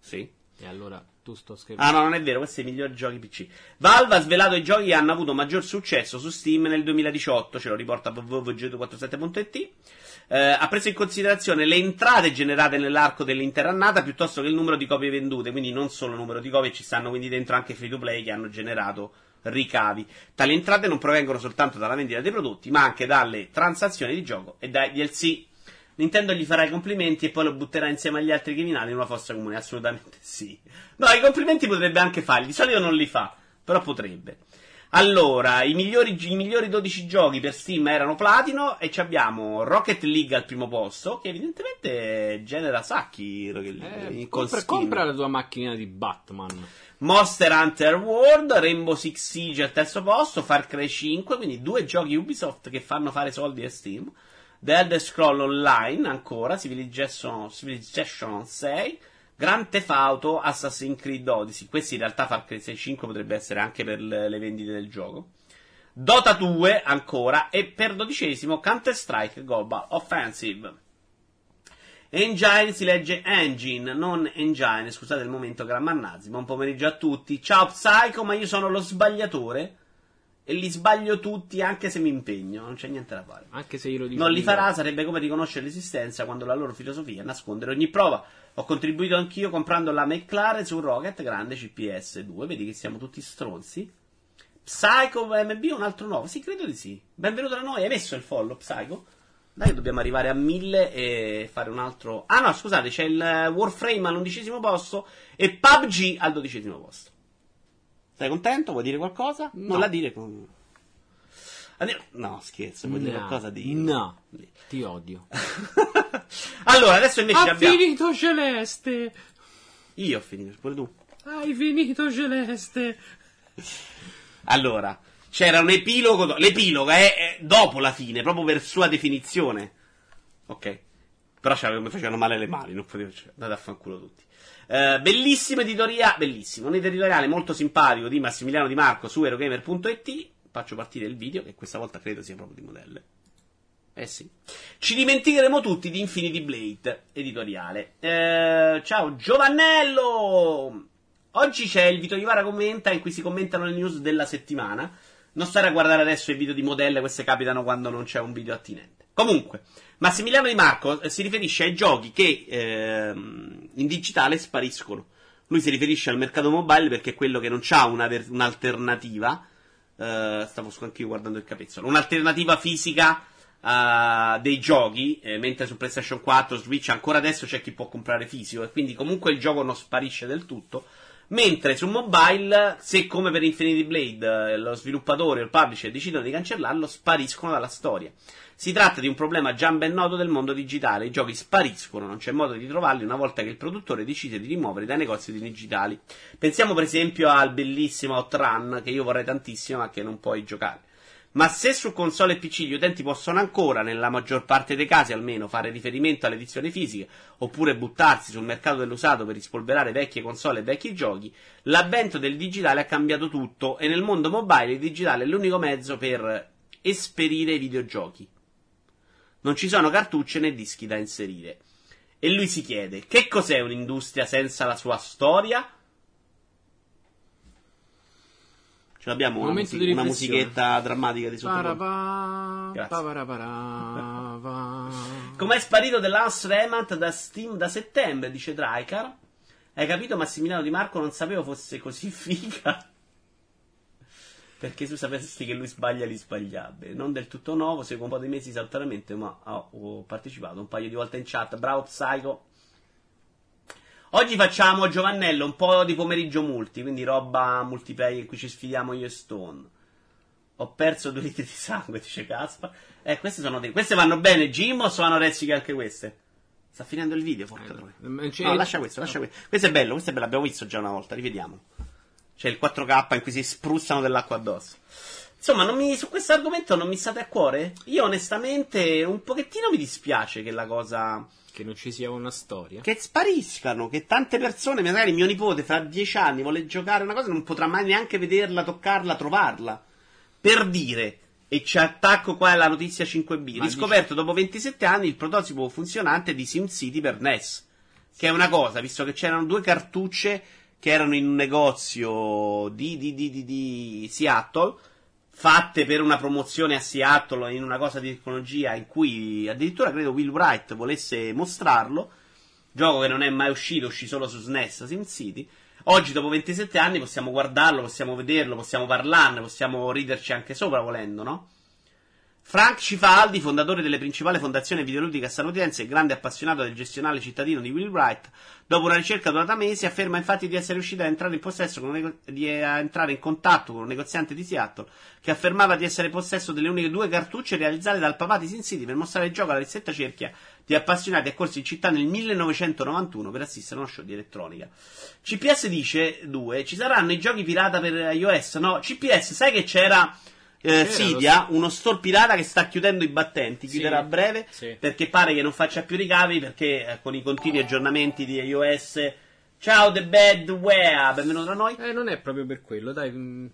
Sì. E allora tu sto scrivendo. Ah no, non è vero, questi sono i migliori giochi PC. Valve ha svelato i giochi che hanno avuto maggior successo su Steam nel 2018, ce lo riporta www.g247.it. Ha preso in considerazione le entrate generate nell'arco dell'intera annata piuttosto che il numero di copie vendute, quindi non solo il numero di copie, ci stanno quindi dentro anche free to play che hanno generato ricavi. Tali entrate non provengono soltanto dalla vendita dei prodotti, ma anche dalle transazioni di gioco e dai DLC. Nintendo gli farà i complimenti e poi lo butterà insieme agli altri criminali in una fossa comune. Assolutamente sì. No, i complimenti potrebbe anche farli, di solito non li fa, però potrebbe. Allora, i migliori 12 giochi per Steam erano platino e ci abbiamo Rocket League al primo posto, che evidentemente genera sacchi. Compra la tua macchina di Batman. Monster Hunter World, Rainbow Six Siege al terzo posto, Far Cry 5, quindi due giochi Ubisoft che fanno fare soldi a Steam. The Elder Scroll Online ancora, Civilization 6, Grand Theft Auto, Assassin's Creed Odyssey. Questi in realtà Far Cry 5 potrebbe essere anche per le vendite del gioco. Dota 2 ancora, e per 12esimo Counter Strike Global Offensive. Engine si legge Engine, non Engine, scusate il momento grammannazzi. Buon pomeriggio a tutti, ciao Psycho, ma io sono lo sbagliatore e li sbaglio tutti anche se mi impegno, non c'è niente da fare. Anche se io lo dico non li farà, sarebbe come riconoscere l'esistenza quando la loro filosofia è nascondere ogni prova. Ho contribuito anch'io comprando la McLaren su Rocket, grande CPS2, vedi che siamo tutti stronzi. Psycho MB è un altro nuovo, sì, credo di sì. Benvenuto da noi, hai messo il follow Psycho? Dai, dobbiamo arrivare a 1000 e fare un altro... Ah no, scusate, c'è il Warframe all'11° posto e PUBG al 12° posto. Sei contento? Vuoi dire qualcosa? No. Non la dire con... No, scherzo, vuoi dire qualcosa di... No, ti odio. Allora, adesso invece abbiamo... Ha finito Celeste! Io ho finito, pure tu. Hai finito Celeste! Allora, c'era un epilogo... L'epilogo è dopo la fine, proprio per sua definizione. Ok. Però mi facevano male le mani, non potevo... Andate a fanculo tutti. Bellissima editoria, bellissimo, un editoriale molto simpatico di Massimiliano Di Marco su erogamer.it. Faccio partire il video, che questa volta credo sia proprio di modelle. Eh sì. Ci dimenticheremo tutti di Infinity Blade, editoriale. Ciao Giovannello! Oggi c'è il Vito Ivara commenta, in cui si commentano le news della settimana. Non stare a guardare adesso i video di modelle, queste capitano quando non c'è un video attinente. Comunque, Massimiliano Di Marco si riferisce ai giochi che in digitale spariscono. Lui si riferisce al mercato mobile perché è quello che non c'ha un'alternativa. Stavo anche io guardando il capezzolo. Un'alternativa fisica dei giochi, mentre su PlayStation 4, Switch, ancora adesso c'è chi può comprare fisico e quindi comunque il gioco non sparisce del tutto. Mentre su mobile, se come per Infinity Blade lo sviluppatore o il publisher decidono di cancellarlo, spariscono dalla storia. Si tratta di un problema già ben noto del mondo digitale. I giochi spariscono, non c'è modo di trovarli una volta che il produttore decide di rimuoverli dai negozi digitali. Pensiamo per esempio al bellissimo Outrun, che io vorrei tantissimo ma che non puoi giocare. Ma se su console e PC gli utenti possono ancora, nella maggior parte dei casi almeno, fare riferimento alle edizioni fisiche, oppure buttarsi sul mercato dell'usato per rispolverare vecchie console e vecchi giochi, l'avvento del digitale ha cambiato tutto e nel mondo mobile il digitale è l'unico mezzo per esperire i videogiochi. Non ci sono cartucce né dischi da inserire. E lui si chiede, che cos'è un'industria senza la sua storia? Ce l'abbiamo una musichetta drammatica di sottofondo. Com'è sparito The Last Remnant da Steam da settembre, dice Draikar. Hai capito Massimiliano Di Marco? Non sapevo fosse così figa. Perché tu sapessi che lui sbaglia gli sbagliabili. Non del tutto nuovo, seguo un po' di mesi saltaramente, ma ho partecipato un paio di volte in chat. Bravo Psycho. Oggi facciamo, Giovannello, un po' di pomeriggio multi, quindi roba multiplayer in cui ci sfidiamo io e Stone. Ho perso 2 litri di sangue, dice Caspar. Queste sono queste vanno bene, Jim, o sono anoressiche anche queste? Sta finendo il video, porca troia. No, lascia questo. Questo è bello, l'abbiamo visto già una volta, rivediamolo. C'è il 4K in cui si spruzzano dell'acqua addosso. Insomma, su questo argomento non mi state a cuore? Io onestamente un pochettino mi dispiace che la cosa... Che non ci sia una storia. Che spariscano, che tante persone, magari mio nipote fra 10 anni vuole giocare una cosa, non potrà mai neanche vederla, toccarla, trovarla. Per dire, e ci attacco qua alla notizia 5B, riscoperto dopo 27 anni il prototipo funzionante di SimCity per NES. Che è una cosa, visto che c'erano 2 cartucce... che erano in un negozio di Seattle, fatte per una promozione a Seattle in una cosa di tecnologia in cui addirittura credo Will Wright volesse mostrarlo, gioco che non è mai uscito, uscì solo su SNES SimCity. Oggi dopo 27 anni possiamo guardarlo, possiamo vederlo, possiamo parlarne, possiamo riderci anche sopra volendo, no? Frank Cifaldi, fondatore delle principali fondazioni videoludica statunitense e grande appassionato del gestionale cittadino di Will Wright, dopo una ricerca durata mesi, afferma infatti di essere riuscito a entrare in possesso a entrare in contatto con un negoziante di Seattle che affermava di essere in possesso delle uniche 2 cartucce realizzate dal papà di SimCity per mostrare il gioco alla ristretta cerchia di appassionati accorsi in città nel 1991 per assistere a uno show di elettronica. CPS dice, 2, ci saranno i giochi pirata per iOS? No, CPS, sai che c'era... Cydia, uno store pirata che sta chiudendo i battenti, chiuderà a breve perché pare che non faccia più ricavi, perché con i continui aggiornamenti di iOS Ciao The Bad Wea, benvenuto da noi. Non è proprio per quello, dai.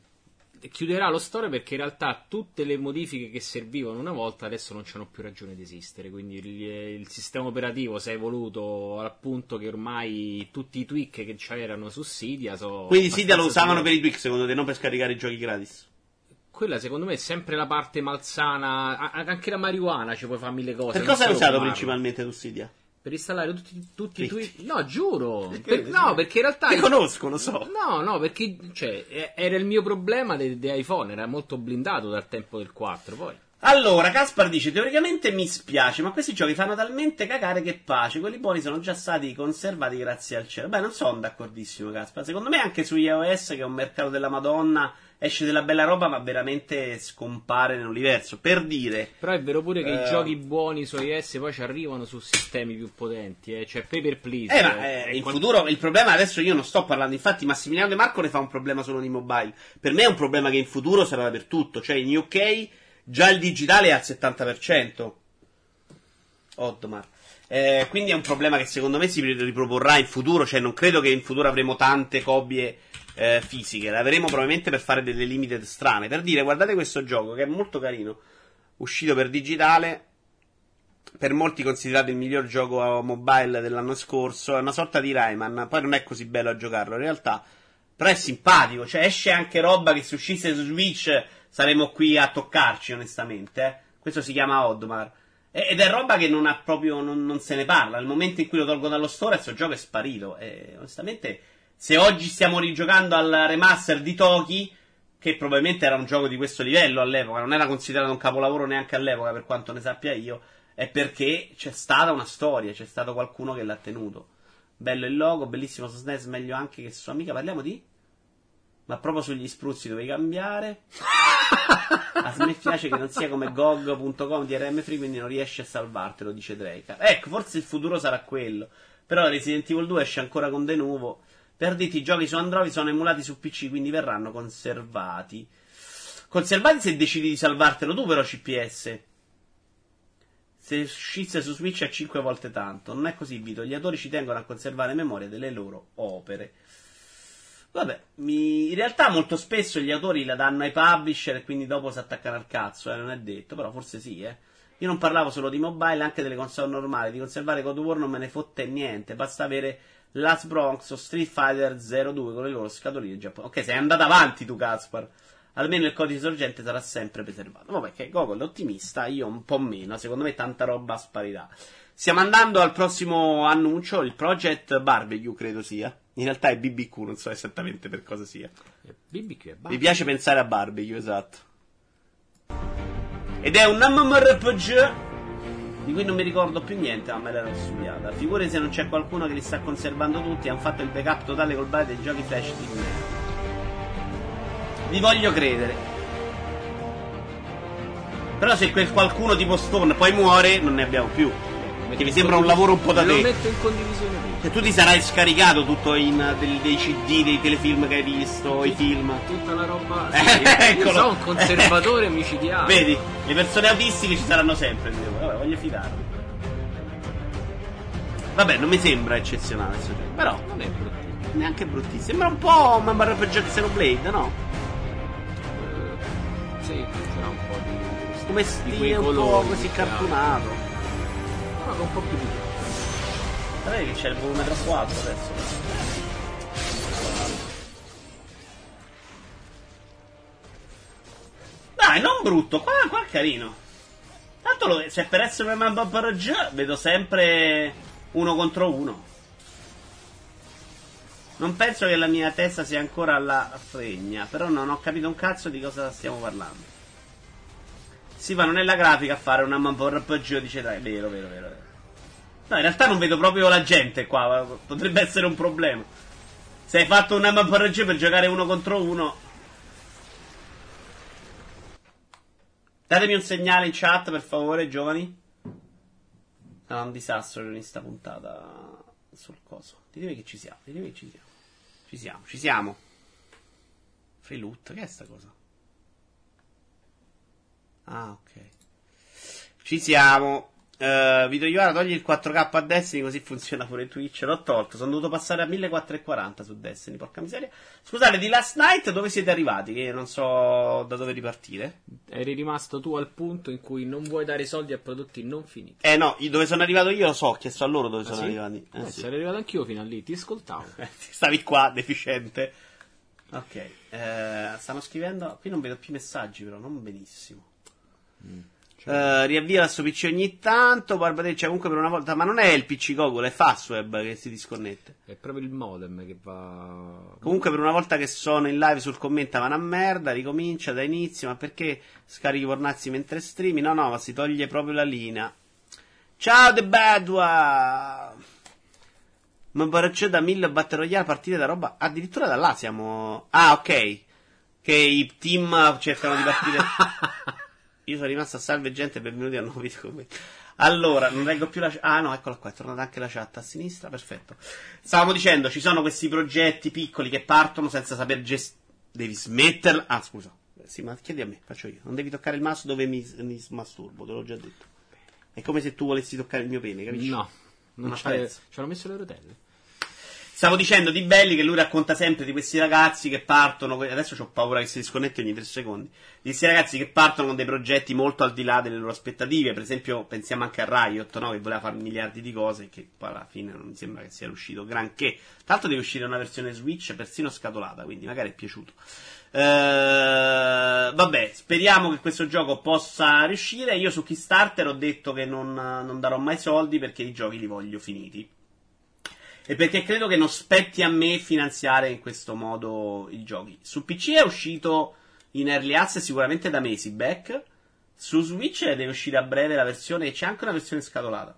Chiuderà lo store perché in realtà tutte le modifiche che servivano una volta adesso non c'hanno più ragione di esistere, quindi il sistema operativo si è evoluto al punto che ormai tutti i tweak che c'erano su Cydia quindi Cydia lo usavano per i tweak, secondo te, non per scaricare i giochi gratis? Quella secondo me è sempre la parte malsana, anche la marijuana ci puoi fare mille cose. Per cosa hai usato principalmente tu Cydia? Per installare tutti i tweet. No, giuro. Perché in realtà. Li conosco, lo so. No, perché. Cioè, era il mio problema di iPhone. Era molto blindato dal tempo del 4. Poi. Allora, Caspar dice: teoricamente mi spiace, ma questi giochi fanno talmente cagare che pace. Quelli buoni sono già stati conservati grazie al cielo. Beh, non sono d'accordissimo, Caspar. Secondo me, anche su iOS, che è un mercato della Madonna, esce della bella roba, ma veramente scompare nell'universo. Per dire. Però è vero pure che i giochi buoni su iOS poi ci arrivano su sistemi più potenti, cioè Paper Please. Futuro il problema adesso io non sto parlando. Infatti, Massimiliano De Marco ne fa un problema solo di mobile. Per me è un problema che in futuro sarà dappertutto. Cioè, in UK già il digitale è al 70%. Ottomar. Quindi è un problema che secondo me si riproporrà in futuro. Cioè, non credo che in futuro avremo tante copie. Fisiche, le avremo probabilmente per fare delle limited strane, per dire guardate questo gioco che è molto carino, uscito per digitale, per molti considerato il miglior gioco mobile dell'anno scorso, è una sorta di Rayman, poi non è così bello a giocarlo in realtà, però è simpatico, cioè esce anche roba che se uscisse su Switch saremmo qui a toccarci onestamente, Questo si chiama Odmar ed è roba che non ha proprio non se ne parla, al momento in cui lo tolgo dallo store il suo gioco è sparito onestamente. Se oggi stiamo rigiocando al remaster di Toki, che probabilmente era un gioco di questo livello all'epoca, non era considerato un capolavoro neanche all'epoca per quanto ne sappia io, è perché c'è stata una storia, c'è stato qualcuno che l'ha tenuto. Bello il logo, bellissimo su SNES, meglio anche che su Amiga. Parliamo di? Ma proprio sugli spruzzi dovevi cambiare? A me piace che non sia come GOG.com di RM Free, quindi non riesci a salvartelo, dice Drake. Ecco, forse il futuro sarà quello. Però Resident Evil 2 esce ancora con De Nuvo. Per dirti, i giochi su Android sono emulati su PC, quindi verranno conservati. Conservati se decidi di salvartelo tu, però, CPS. Se uscisse su Switch a 5 volte tanto. Non è così, Vito. Gli autori ci tengono a conservare memoria delle loro opere. Vabbè, in realtà molto spesso gli autori la danno ai publisher e quindi dopo si attaccano al cazzo, non è detto, però forse sì, Io non parlavo solo di mobile, anche delle console normali. Di conservare God of War non me ne fotte niente, basta avere Last Bronx o Street Fighter 02 con le loro scatoline giapponesi. Ok, sei andato avanti tu, Caspar. Almeno il codice sorgente sarà sempre preservato. Vabbè, che Gogol è ottimista, io un po' meno. Secondo me tanta roba sparirà. Stiamo andando al prossimo annuncio, il Project Barbecue, credo sia. In realtà è BBQ, non so esattamente per cosa sia. BBQ è barbecue. Mi piace pensare a barbecue, esatto. Ed è un MMORPG di cui non mi ricordo più niente, ma me l'ero studiata. Figure se non c'è qualcuno che li sta conservando tutti. Hanno fatto il backup totale col bar dei giochi flash di me. Vi voglio credere. Però se quel qualcuno tipo Stone poi muore, non ne abbiamo più. Perché mi sembra un lavoro un po' da te. Lo metto in condivisione. Che tu ti sarai scaricato tutto dei CD, dei telefilm che hai visto, i film. Tutta la roba. Io sono un conservatore micidiale. Vedi, le persone autistiche ci saranno sempre. Vabbè, voglio fidarmi. Vabbè, non mi sembra eccezionale questo gioco. Però non è bruttissimo. Neanche bruttissimo. Sembra un po' un Mamma Rapper Jack Xenoblade, no? Sì, sarà un po' di. Come stile un po' così cartonato. Però con un po' più di. Sapete che c'è il volume troppo alto adesso? Dai, non brutto, qua è carino. Tanto cioè, per essere un MMORPG vedo sempre 1 contro 1. Non penso che la mia testa sia ancora alla fregna, però non ho capito un cazzo di cosa stiamo parlando. Sì, ma non è la grafica a fare un MMORPG, dice dai, vero. No, in realtà non vedo proprio la gente qua, potrebbe essere un problema. Se hai fatto un MMORPG per giocare 1 contro 1. Datemi un segnale in chat, per favore, giovani. Sarà un disastro in questa puntata sul coso. Ditemi che ci siamo. Ci siamo. Free loot, che è sta cosa? Ah, ok. Ci siamo. Vito Ioana, togli il 4K a Destiny così funziona pure Twitch. L'ho tolto, sono dovuto passare a 1440 su Destiny, porca miseria. Scusate, di Last Night dove siete arrivati? Che non so da dove ripartire. Eri rimasto tu al punto in cui non vuoi dare soldi a prodotti non finiti. Eh no, dove sono arrivato io lo so, ho chiesto a loro dove sono arrivati. Sì. Sono arrivato anch'io fino a lì, ti ascoltavo. Stavi qua, deficiente. Ok, stanno scrivendo. Qui non vedo più messaggi però, non benissimo. Riavvia la sua PC ogni tanto. Barbatella, cioè, comunque per una volta. Ma non è il PC Gogol, è Fastweb che si disconnette. È proprio il modem che va. Comunque per una volta che sono in live sul commenta va una merda. Ricomincia da inizio. Ma perché scarichi pornazzi mentre streami? No, no, ma si toglie proprio la linea. Ciao The Badua. Ma baraccio da 1000 Battle Royale, partite da roba. Addirittura da là siamo. Ah, ok. Che i team cercano di partire. Io sono rimasto a salve gente, benvenuti a un nuovo video commento. Allora, non leggo più la chat. Ah no, eccola qua, è tornata anche la chat a sinistra, perfetto. Stavamo dicendo, ci sono questi progetti piccoli che partono senza saper gestire. Devi smetterla. Ah, scusa. Sì, ma chiedi a me, faccio io. Non devi toccare il mouse dove mi masturbo, te l'ho già detto. È come se tu volessi toccare il mio pene, capisci? No, non ci hanno messo le rotelle. Stavo dicendo di Belli che lui racconta sempre di questi ragazzi che partono, adesso ho paura che si disconnetti ogni 3 secondi, di questi ragazzi che partono con dei progetti molto al di là delle loro aspettative, per esempio pensiamo anche a Riot, no? Che voleva fare miliardi di cose che poi alla fine non mi sembra che sia riuscito granché, tanto deve uscire una versione Switch persino scatolata, quindi magari è piaciuto. Vabbè, speriamo che questo gioco possa riuscire. Io su Kickstarter ho detto che non darò mai soldi perché i giochi li voglio finiti. E perché credo che non spetti a me finanziare in questo modo i giochi. Su PC è uscito in Early Access sicuramente da mesi back. Su Switch deve uscire a breve la versione, e c'è anche una versione scatolata.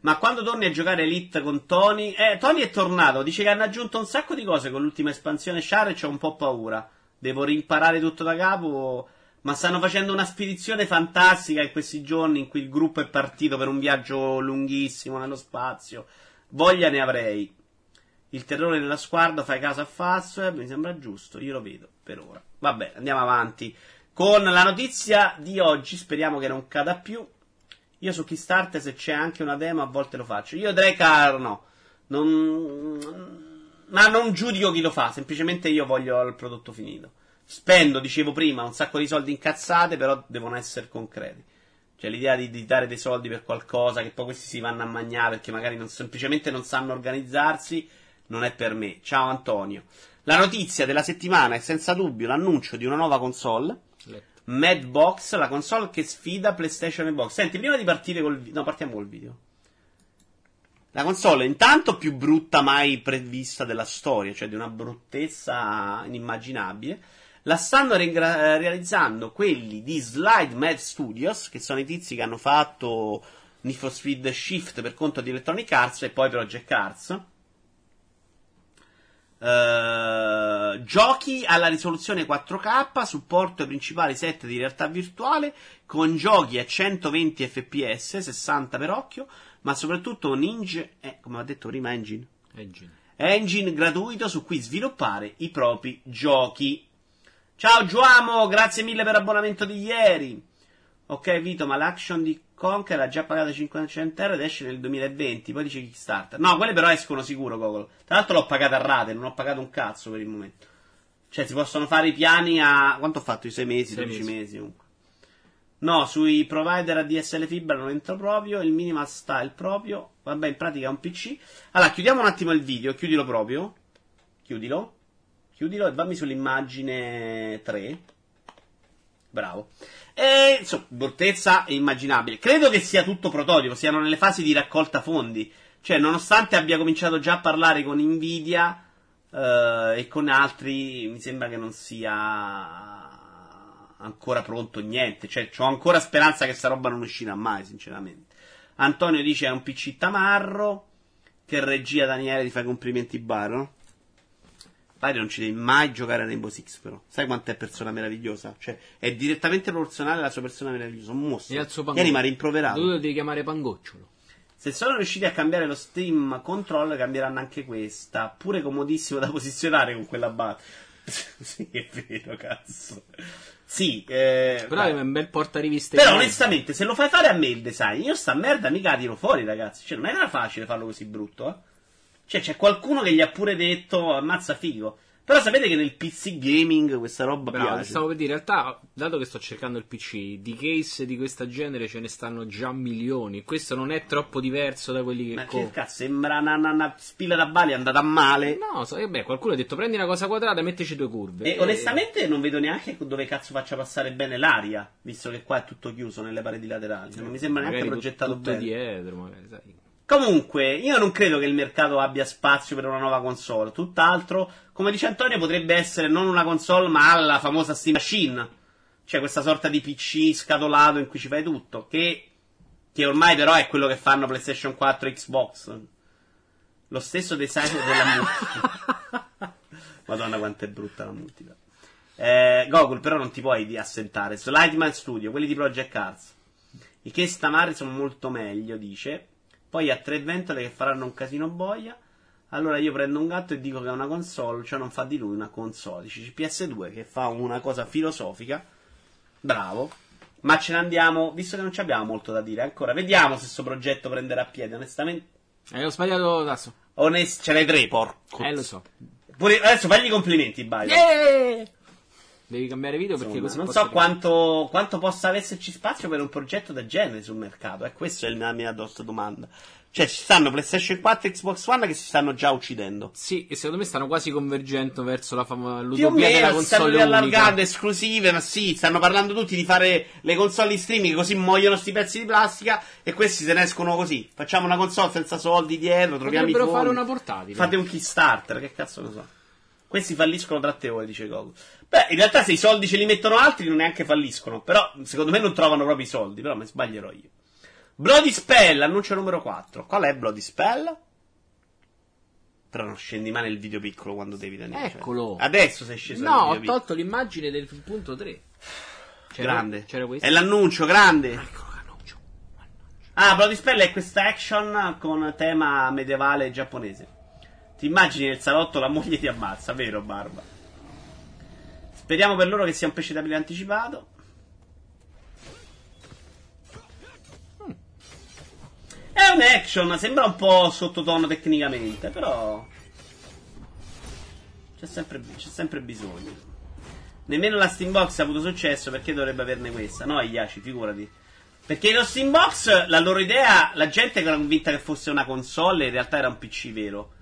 Ma quando torni a giocare Elite con Tony? Tony è tornato, dice che hanno aggiunto un sacco di cose con l'ultima espansione Char e c'ho un po' paura. Devo rimparare tutto da capo. Ma stanno facendo una spedizione fantastica in questi giorni in cui il gruppo è partito per un viaggio lunghissimo nello spazio. Voglia ne avrei. Il terrore nella sguardo, fai caso a Fastweb, mi sembra giusto, io lo vedo per ora. Vabbè, andiamo avanti con la notizia di oggi, speriamo che non cada più. Io su Kickstarter se c'è anche una demo a volte lo faccio. Io Dracar no. Ma non giudico chi lo fa, semplicemente io voglio il prodotto finito. Spendo, dicevo prima, un sacco di soldi incazzate, però devono essere concreti. Cioè l'idea di dare dei soldi per qualcosa che poi questi si vanno a mangiare perché magari semplicemente non sanno organizzarsi, non è per me. Ciao Antonio. La notizia della settimana è senza dubbio l'annuncio di una nuova console, Madbox, la console che sfida PlayStation e Box. Senti, prima di partire partiamo col video. La console intanto più brutta mai prevista della storia, cioè di una bruttezza inimmaginabile. La stanno realizzando quelli di Slide Mad Studios, che sono i tizi che hanno fatto Need for Speed Shift per conto di Electronic Arts e poi Project Cars. Giochi alla risoluzione 4K, supporto ai principali set di realtà virtuale, con giochi a 120 fps, 60 per occhio, ma soprattutto un come ho detto prima, engine gratuito su cui sviluppare i propri giochi. Ciao Giuamo, grazie mille per l'abbonamento di ieri. Ok Vito, ma l'action di Conker l'ha già pagata 500€ ed esce nel 2020, poi dice Kickstarter. No, quelle però escono sicuro, Gogol. Tra l'altro l'ho pagata a rate, non ho pagato un cazzo per il momento. Cioè si possono fare i piani a... Quanto ho fatto? I 6 mesi, 12 mesi comunque. No, sui provider a DSL fibra non entro proprio, il minimal sta il proprio. Vabbè, in pratica è un PC. Allora, chiudiamo un attimo il video, chiudilo proprio. Chiudilo e vammi sull'immagine 3. Bravo. E insomma, bruttezza immaginabile. Credo che sia tutto prototipo, siano nelle fasi di raccolta fondi. Cioè, nonostante abbia cominciato già a parlare con Nvidia e con altri, mi sembra che non sia ancora pronto niente. Cioè, ho ancora speranza che sta roba non uscirà mai, sinceramente. Antonio dice è un PC tamarro. Che regia Daniele, ti fa i complimenti Baro. Pare non ci devi mai giocare a Rainbow Six, però. Sai quant'è persona meravigliosa? Cioè, è direttamente proporzionale alla sua persona meravigliosa. Un mostro. Ieri mi ha rimproverato. Lo devi chiamare Pangocciolo. Se sono riusciti a cambiare lo Steam Control, cambieranno anche questa. Pure comodissimo da posizionare con quella barra. Sì, è vero, cazzo. Sì, però è un bel portariviste. Però onestamente, se lo fai fare a me il design, io sta merda mica tiro fuori, ragazzi. Cioè, non era facile farlo così brutto, eh. Cioè, c'è qualcuno che gli ha pure detto ammazza figo. Però sapete che nel PC gaming questa roba piace. Stavo per dire, in realtà, dato che sto cercando il PC, di case di questo genere ce ne stanno già milioni. Questo non è troppo diverso da quelli che... Ma che cazzo, sembra una spilla da Bali andata male. No, beh, qualcuno ha detto prendi una cosa quadrata e metteci due curve. E onestamente non vedo neanche dove cazzo faccia passare bene l'aria, visto che qua è tutto chiuso nelle pareti laterali. Non mi sembra neanche progettato tutto bene. Dietro, magari, sai. Comunque, io non credo che il mercato abbia spazio per una nuova console. Tutt'altro, come dice Antonio, potrebbe essere non una console, ma la famosa Steam Machine. Cioè questa sorta di PC scatolato in cui ci fai tutto. Che ormai però è quello che fanno PlayStation 4 e Xbox. Lo stesso design della multipla. Madonna quanto è brutta la multipla. Gogul, però non ti puoi assentare. Lightman Studio, quelli di Project Cars. I che stamari sono molto meglio, dice... Poi ha tre ventole che faranno un casino boia. Allora io prendo un gatto e dico che è una console, cioè non fa di lui una console. Dice CPS2 che fa una cosa filosofica. Bravo. Ma ce ne andiamo, visto che non ci abbiamo molto da dire ancora. Vediamo se questo progetto prenderà piede, onestamente. Ho sbagliato adesso. Ce l'hai tre, porco. Lo so. Pure, adesso fagli i complimenti, Biden. Yeah! Devi cambiare video perché insomma, così non so quanto possa esserci spazio per un progetto del genere sul mercato. Questa è la mia domanda. Cioè, ci stanno PlayStation 4 e Xbox One che si stanno già uccidendo. Sì, e secondo me stanno quasi convergendo verso la l'utopia della console unica. Stanno allargando esclusive, ma sì, stanno parlando tutti di fare le console in streaming, così muoiono sti pezzi di plastica e questi se ne escono così. Facciamo una console senza soldi dietro, troviamo i fondi. Potrebbero fare una portatile. Fate un Kickstarter, che cazzo lo so. Questi falliscono tra te ore, dice Gogo. Beh, in realtà se i soldi ce li mettono altri non neanche falliscono. Però, secondo me non trovano proprio i soldi. Però mi sbaglierò io. Bloody Spell, annuncio numero 4. Qual è Bloody Spell? Però non scendi mai nel video piccolo quando devi, Daniele. Eccolo. Cioè, adesso sei sceso nel video piccolo. No, ho tolto l'immagine del punto 3. Grande. C'era questo. È l'annuncio, grande. Ecco l'annuncio. Bloody Spell è questa action con tema medievale giapponese. Ti immagini nel salotto la moglie ti ammazza, vero Barba? Speriamo per loro che sia un pesce d'aprile anticipato. È un action, sembra un po' sottotono tecnicamente, però c'è sempre bisogno. Nemmeno la Steambox ha avuto successo, perché dovrebbe averne questa? No, Iaci, figurati. Perché lo Steambox, la loro idea, la gente era convinta che fosse una console, in realtà era un PC vero.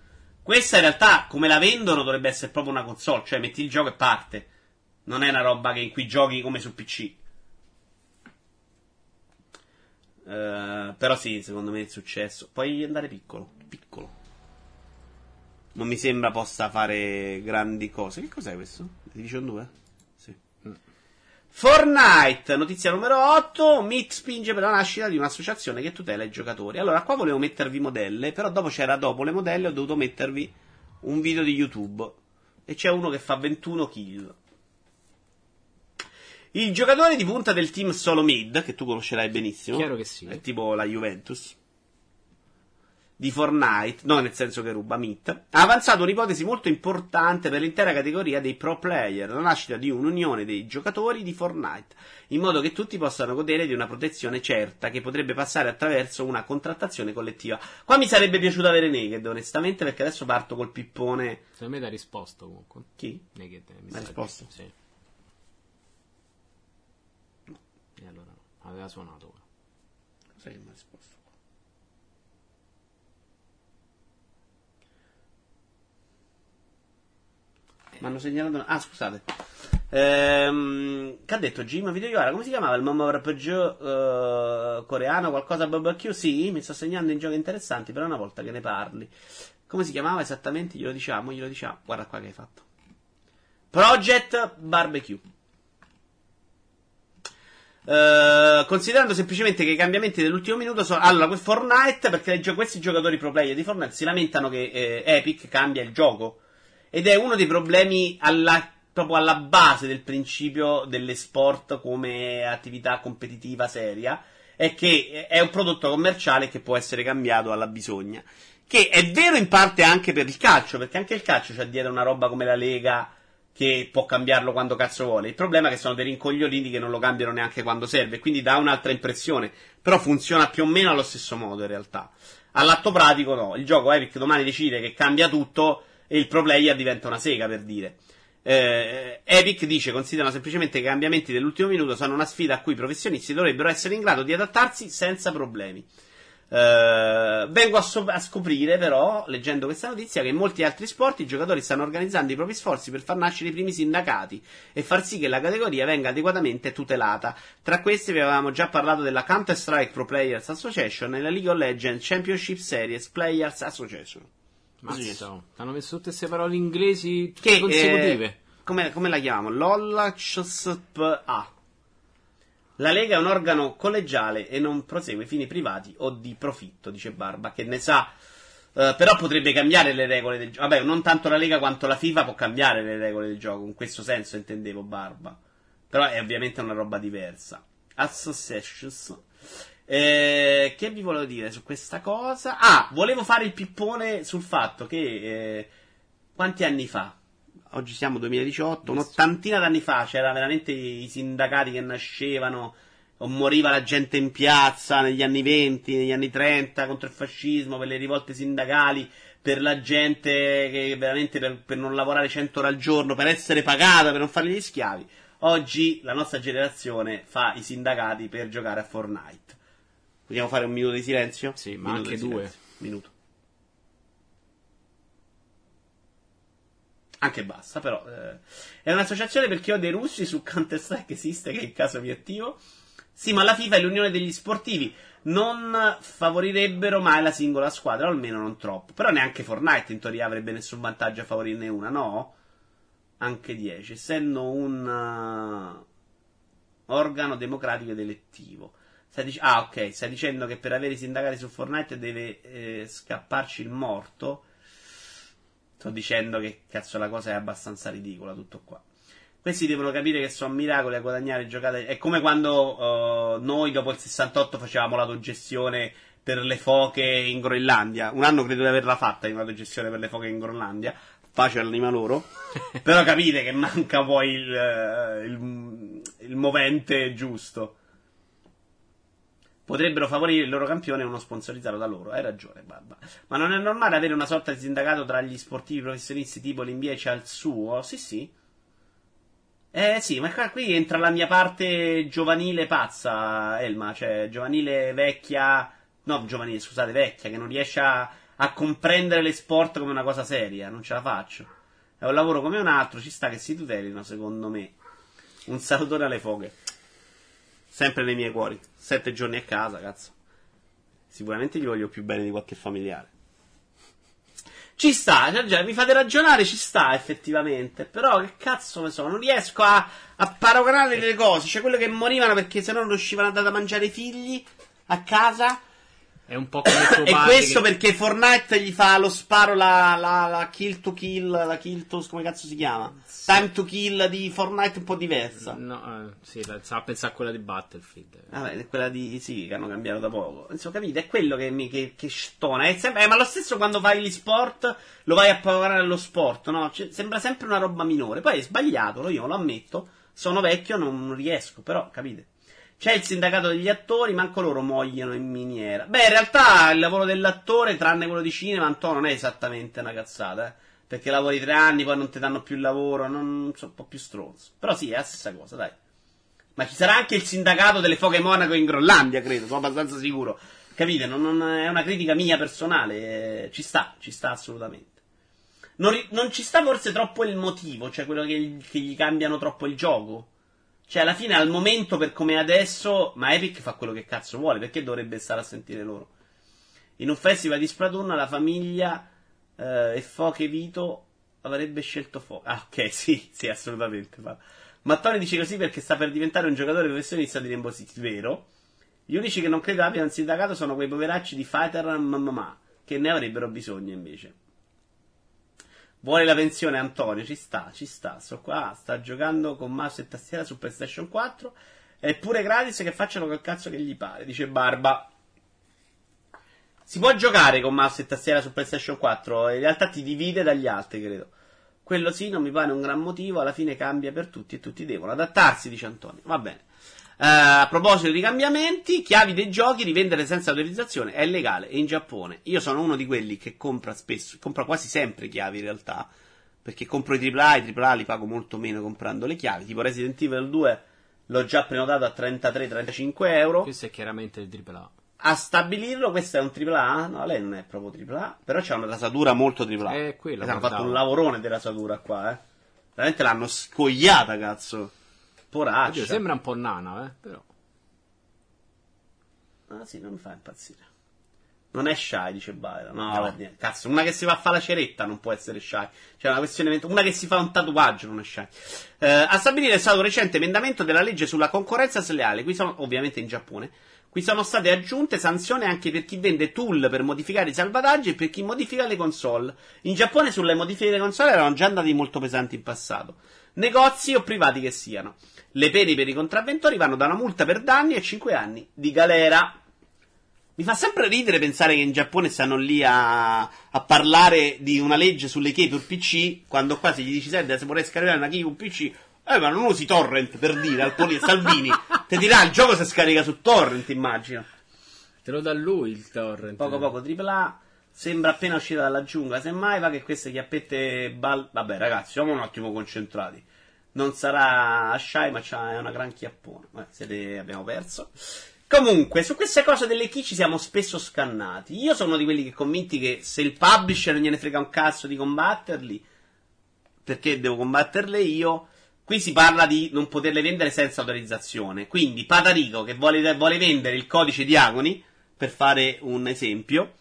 Questa in realtà, come la vendono, dovrebbe essere proprio una console. Cioè, metti il gioco e parte. Non è una roba in cui giochi come su PC. Però sì, secondo me è successo. Puoi andare piccolo. Piccolo. Non mi sembra possa fare grandi cose. Che cos'è questo? Division 2? Sì. Fortnite, notizia numero 8. Meet spinge per la nascita di un'associazione che tutela i giocatori. Allora, qua volevo mettervi modelle, però dopo le modelle ho dovuto mettervi un video di YouTube. E c'è uno che fa 21 kill. Il giocatore di punta del team solo mid, che tu conoscerai benissimo. Chiaro che sì. È tipo la Juventus di Fortnite, no, nel senso che ruba Meet, ha avanzato un'ipotesi molto importante per l'intera categoria dei pro player, la nascita di un'unione dei giocatori di Fortnite, in modo che tutti possano godere di una protezione certa, che potrebbe passare attraverso una contrattazione collettiva. Qua mi sarebbe piaciuto avere Naked, onestamente, perché adesso parto col pippone. Secondo me l'ha risposto comunque. Chi? Naked, mi ha risposto? Sì. No. E allora no, aveva suonato ora. Cos'è che mi ha risposto? Mi hanno segnalato una... scusate. Che ha detto Gim Melone? Come si chiamava il mamma RPG coreano? Qualcosa BBQ? Sì, mi sto segnando in giochi interessanti, però una volta che ne parli. Come si chiamava esattamente? Glielo diciamo. Guarda qua che hai fatto. Project Barbecue. Considerando semplicemente che i cambiamenti dell'ultimo minuto sono... Allora, Fortnite, perché questi giocatori pro player di Fortnite si lamentano che Epic cambia il gioco. Ed è uno dei problemi proprio alla base del principio dell'esport come attività competitiva seria, è che è un prodotto commerciale che può essere cambiato alla bisogna, che è vero in parte anche per il calcio, perché anche il calcio c'ha dietro una roba come la Lega, che può cambiarlo quando cazzo vuole. Il problema è che sono dei rincogliolini che non lo cambiano neanche quando serve, quindi dà un'altra impressione, però funziona più o meno allo stesso modo in realtà. All'atto pratico no, il gioco Epic domani decide che cambia tutto e il pro player diventa una sega, per dire. Epic dice: considerano semplicemente che i cambiamenti dell'ultimo minuto sono una sfida a cui i professionisti dovrebbero essere in grado di adattarsi senza problemi. Vengo a scoprire però, leggendo questa notizia, che in molti altri sport i giocatori stanno organizzando i propri sforzi per far nascere i primi sindacati e far sì che la categoria venga adeguatamente tutelata. Tra questi vi avevamo già parlato della Counter-Strike Pro Players Association e la League of Legends Championship Series Players Association. Mazzo, hanno messo tutte queste parole inglesi tutte che, consecutive. Come la chiamo? LOLACSPA. La Lega è un organo collegiale e non prosegue fini privati o di profitto, dice Barba, che ne sa. Però potrebbe cambiare le regole del gioco. Vabbè, non tanto la Lega quanto la FIFA può cambiare le regole del gioco, in questo senso intendevo, Barba. Però è ovviamente una roba diversa. Associations. Che vi volevo dire su questa cosa? Ah, volevo fare il pippone sul fatto che quanti anni fa? Oggi siamo 2018, un'ottantina d'anni fa c'era veramente i sindacati che nascevano o moriva la gente in piazza negli anni 20, negli anni 30 contro il fascismo, per le rivolte sindacali, per la gente che veramente per non lavorare 100 ore al giorno, per essere pagata, per non fargli gli schiavi. Oggi la nostra generazione fa i sindacati per giocare a Fortnite. Vogliamo fare un minuto di silenzio? Sì, ma minuto anche due. Minuto. Anche basta, però. È un'associazione per chi odia i russi su Counter-Strike, esiste, che è il caso più attivo. Sì, ma la FIFA e l'unione degli sportivi non favorirebbero mai la singola squadra, o almeno non troppo. Però neanche Fortnite in teoria avrebbe nessun vantaggio a favorirne una, no? Anche 10, essendo un organo democratico ed elettivo. Ah, ok, stai dicendo che per avere i sindacati su Fortnite deve scapparci il morto? Sto dicendo che cazzo la cosa è abbastanza ridicola, tutto qua. Questi devono capire che sono miracoli a guadagnare giocate. È come quando noi dopo il 68 facevamo l'autogestione per le foche in Groenlandia. Un anno credo di averla fatta in autogestione per le foche in Groenlandia, pace all'anima loro. Però capite che manca poi il movente giusto. Potrebbero favorire il loro campione e uno sponsorizzato da loro. Hai ragione, Barba. Ma non è normale avere una sorta di sindacato tra gli sportivi professionisti tipo l'NBA c'ha il suo? Sì, sì. Sì, ma qui entra la mia parte giovanile pazza, Elma. Cioè, giovanile vecchia... No, giovanile, scusate, vecchia, che non riesce a comprendere le sport come una cosa seria. Non ce la faccio. È un lavoro come un altro, ci sta che si tutelino, secondo me. Un salutone alle foghe. Sempre nei miei cuori. 7 giorni a casa, cazzo. Sicuramente gli voglio più bene di qualche familiare. Ci sta, già, mi fate ragionare, ci sta effettivamente. Però che cazzo ne so, non riesco a paragonare le cose. Cioè, quello che morivano perché sennò non riuscivano a dare da mangiare i figli a casa. È un po' come tuo padre. E questo che... perché Fortnite gli fa lo sparo, la kill to kill, la kill to, come cazzo si chiama? Sì. Time to kill di Fortnite un po' diversa. No, sì, stava a pensare a quella di Battlefield. Vabbè, quella di, sì, che hanno cambiato da poco. Insomma, capite? È quello che stona. È sempre, ma lo stesso quando fai gli sport, lo vai a pagare allo sport, no? Cioè, sembra sempre una roba minore. Poi è sbagliato, io lo ammetto. Sono vecchio, non riesco, però, capite? C'è il sindacato degli attori, manco loro muoiono in miniera. Beh, in realtà il lavoro dell'attore, tranne quello di cinema, Antonio, non è esattamente una cazzata, eh? Perché lavori 3 anni, poi non ti danno più il lavoro, non sono un po' più stronzo. Però sì, è la stessa cosa, dai. Ma ci sarà anche il sindacato delle foche monaco in Groenlandia, credo, sono abbastanza sicuro. Capite? Non è una critica mia personale, ci sta assolutamente. Non ci sta forse troppo il motivo, cioè quello che gli cambiano troppo il gioco. Cioè, alla fine, al momento, per come adesso, ma Epic fa quello che cazzo vuole, perché dovrebbe stare a sentire loro? In un festival di Splatoon, la famiglia e Foche Vito avrebbe scelto Foche. Ah, ok, sì, assolutamente. Ma Tony dice così perché sta per diventare un giocatore professionista di Rainbow Six, vero? Gli unici che non credo abbiano un sindacato sono quei poveracci di Fighter Mamma, che ne avrebbero bisogno, invece. Vuole la pensione Antonio, ci sta, sto qua, sta giocando con mouse e tastiera su PlayStation 4, è pure gratis, che facciano quel cazzo che gli pare, dice Barba. Si può giocare con mouse e tastiera su PlayStation 4, in realtà ti divide dagli altri, credo. Quello sì, non mi pare un gran motivo, alla fine cambia per tutti e tutti devono adattarsi, dice Antonio. Va bene. A proposito di cambiamenti, chiavi dei giochi, rivendere senza autorizzazione è illegale in Giappone. Io sono uno di quelli che compra quasi sempre chiavi in realtà, perché compro i AAA li pago molto meno comprando le chiavi, tipo Resident Evil 2 l'ho già prenotato a 33-35 euro. Questo è chiaramente il AAA. A stabilirlo, questo è un AAA? No, lei non è proprio AAA, però c'è una rasatura molto AAA. Hanno fatto un lavorone della rasatura qua, eh. Veramente l'hanno scogliata, cazzo. Poraccia. Oddio, sembra un po' nana, però. Ah sì, non mi fa impazzire. Non è shy, dice Baira. No. Cazzo, una che si va a fare la ceretta non può essere shy. Cioè, una questione, una che si fa un tatuaggio non è shy. A stabilire è stato un recente emendamento della legge sulla concorrenza sleale. Qui sono, ovviamente in Giappone, qui sono state aggiunte sanzioni anche per chi vende tool per modificare i salvataggi e per chi modifica le console. In Giappone sulle modifiche delle console erano già andati molto pesanti in passato, negozi o privati che siano. Le pene per i contravventori vanno da una multa per danni a 5 anni di galera. Mi fa sempre ridere pensare che in Giappone stanno lì a parlare di una legge sulle key per PC, quando qua se gli dici, senti, se vorrei scaricare una key per PC, ma non usi torrent, per dire, al Salvini te dirà il gioco se scarica su torrent, immagino. Te lo dà lui il torrent. Poco AAA, sembra appena uscita dalla giungla, semmai va che queste chiappette vabbè ragazzi, siamo un attimo concentrati. Non sarà shy, ma c'è una gran chiappona. Abbiamo perso. Comunque, su queste cose delle key ci siamo spesso scannati. Io sono di quelli che convinti che se il publisher non gliene frega un cazzo di combatterli, perché devo combatterle io? Qui si parla di non poterle vendere senza autorizzazione. Quindi Patarico, che vuole vendere il codice di Agony, per fare un esempio.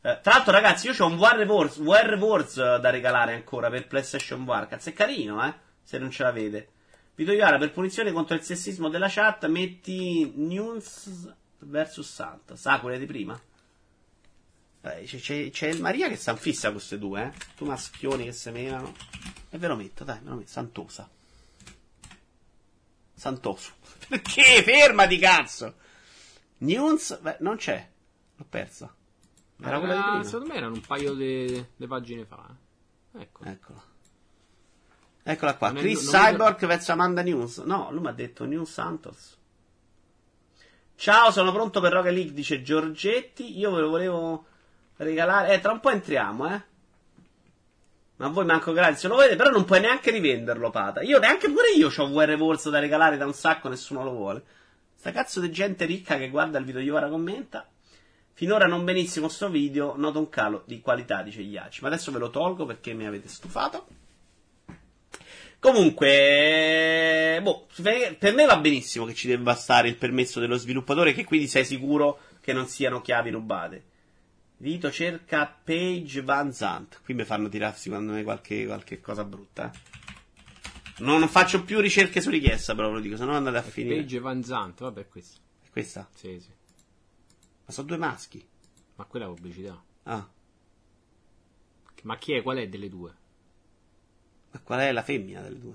Tra l'altro, ragazzi, io ho un War Wars da regalare ancora per PlayStation War. Cazzo, è carino, se non ce l'avete. Vito Iara, per punizione contro il sessismo della chat, metti News vs Santa. Sa quella di prima? C'è il Maria che sta fissa queste due, Tu maschioni che semevano. E ve lo metto, dai, ve lo metto. Santosa. Santoso. Perché? Fermati, cazzo! News? Beh, non c'è. L'ho persa. Era quella di prima. Secondo me erano un paio di pagine fa. Eccola. Eccola qua, Chris Cyborg vs Amanda News. No, lui mi ha detto News Santos. Ciao, sono pronto per Rocket League, dice Giorgetti. Io ve lo volevo regalare. Tra un po' entriamo, Ma voi manco grazie, se lo volete, però non puoi neanche rivenderlo, Pata. Io neanche pure io ho VR Wars da regalare da un sacco, nessuno lo vuole. Sta cazzo di gente ricca che guarda il video di ora commenta. Finora non benissimo sto video, noto un calo di qualità, dice Iaci. Ma adesso ve lo tolgo perché mi avete stufato. Comunque, per me va benissimo che ci debba stare il permesso dello sviluppatore, che quindi sei sicuro che non siano chiavi rubate. Vito cerca Page Van Zandt. Qui mi fanno tirare secondo me qualche cosa brutta. Non faccio più ricerche su richiesta, però ve lo dico, se no andate a finire. Page Van Zandt, vabbè, questa. È questa? Sì. Ma sono due maschi. Ma quella è pubblicità. Ah. Ma chi è? Qual è delle due? Ma qual è la femmina delle due?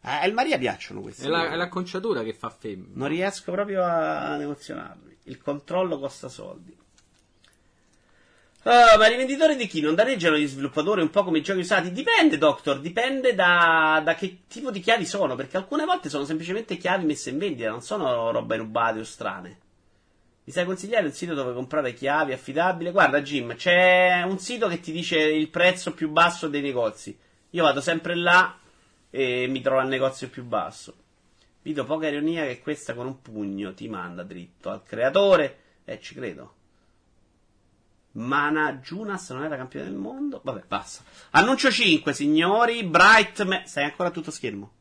A El Maria piacciono queste. È l'acconciatura che fa femmina. Non riesco proprio a emozionarmi. Il controllo costa soldi. Ma i venditori di chi non danneggiano gli sviluppatori un po' come i giochi usati? Dipende, Doctor. Dipende da che tipo di chiavi sono. Perché alcune volte sono semplicemente chiavi messe in vendita. Non sono robe rubate o strane. Mi sai consigliare un sito dove comprare chiavi affidabile? Guarda, Jim, c'è un sito che ti dice il prezzo più basso dei negozi. Io vado sempre là e mi trovo al negozio più basso. Vito, poca ironia che questa con un pugno ti manda dritto al creatore. Ci credo. Mana Junas non era campione del mondo? Vabbè, basta. Annuncio 5, signori. Brightman. Sei ancora a tutto schermo?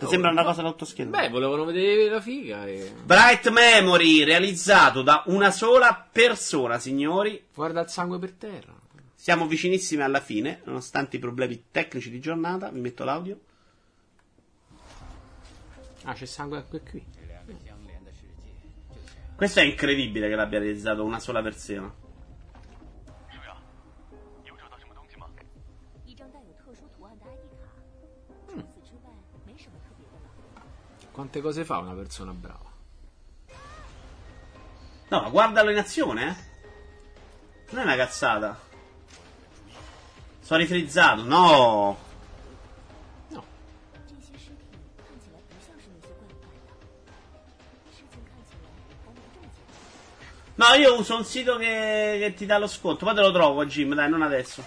Ti sembra una cosa da tutto schermo? Beh, volevano vedere la figa. Bright Memory, realizzato da una sola persona, signori. Guarda il sangue per terra. Siamo vicinissimi alla fine, nonostante i problemi tecnici di giornata. Vi metto l'audio. Ah, c'è sangue anche qui. Questo è incredibile che l'abbia realizzato una sola persona. Quante cose fa una persona brava? No, ma guardalo in azione, Non è una cazzata. Sono rifrizzato, no! No. No, io uso un sito che ti dà lo sconto. Poi te lo trovo, Jim, dai, non adesso.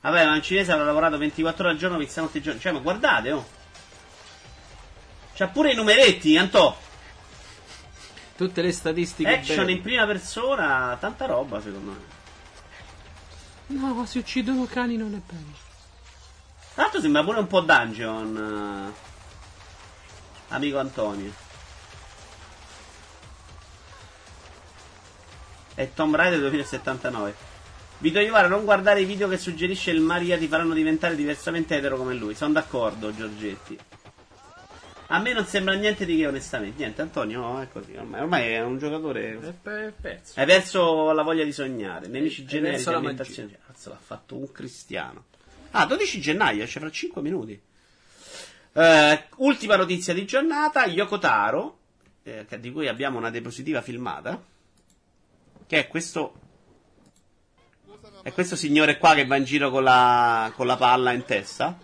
Vabbè, ma in cinese avrà lavorato 24 ore al giorno, pizza notte e giorno. Cioè, ma guardate, oh! C'ha pure i numeretti, Antò! Tutte le statistiche. Action belle. In prima persona, tanta roba, secondo me. No, ma se uccidono cani non è bello. Tra l'altro sembra pure un po' dungeon, amico Antonio. E Tomb Raider 2079. Vi devo aiutare a non guardare i video che suggerisce il Maria, ti faranno diventare diversamente etero come lui. Sono d'accordo, Giorgetti. A me non sembra niente di che, onestamente. Niente, Antonio, no, è così. Ormai è un giocatore. Hai perso la voglia di sognare. Nemici generici, alimentazione. Cazzo, l'ha fatto un cristiano. Ah, 12 gennaio, c'è fra 5 minuti. Ultima notizia di giornata: Yokotaro, di cui abbiamo una diapositiva filmata, che è questo signore qua che va in giro con la palla in testa.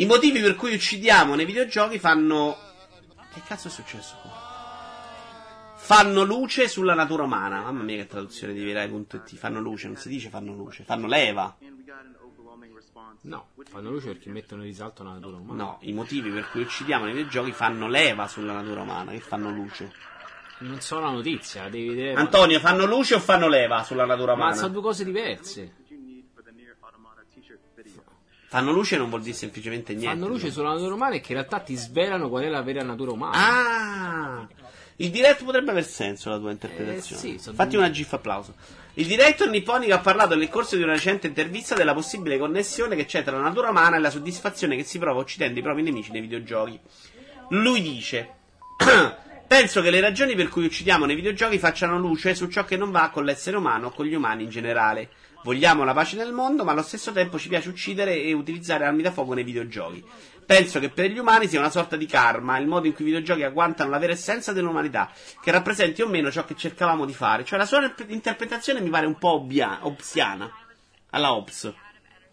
I motivi per cui uccidiamo nei videogiochi fanno... Che cazzo è successo qua? Fanno luce sulla natura umana. Mamma mia, che traduzione di Rai.it. Fanno luce, non si dice fanno luce. Fanno leva. No, fanno luce perché mettono in risalto la natura umana. No, i motivi per cui uccidiamo nei videogiochi fanno leva sulla natura umana. Che fanno luce. Non so la notizia, la devi vedere... Antonio, fanno luce o fanno leva sulla natura umana? Ma sono due cose diverse. Fanno luce non vuol dire semplicemente niente. Fanno luce sulla natura umana e che in realtà ti svelano qual è la vera natura umana. Ah, il direct potrebbe aver senso la tua interpretazione. Sì, fatti una gif applauso. Il director nipponico ha parlato nel corso di una recente intervista della possibile connessione che c'è tra la natura umana e la soddisfazione che si prova uccidendo i propri nemici nei videogiochi. Lui dice: penso che le ragioni per cui uccidiamo nei videogiochi facciano luce su ciò che non va con l'essere umano o con gli umani in generale. Vogliamo la pace nel mondo, ma allo stesso tempo ci piace uccidere e utilizzare armi da fuoco nei videogiochi. Penso che per gli umani sia una sorta di karma, il modo in cui i videogiochi agguantano la vera essenza dell'umanità, che rappresenti o meno ciò che cercavamo di fare. Cioè, la sua interpretazione mi pare un po' obsiana. Alla Hobbes,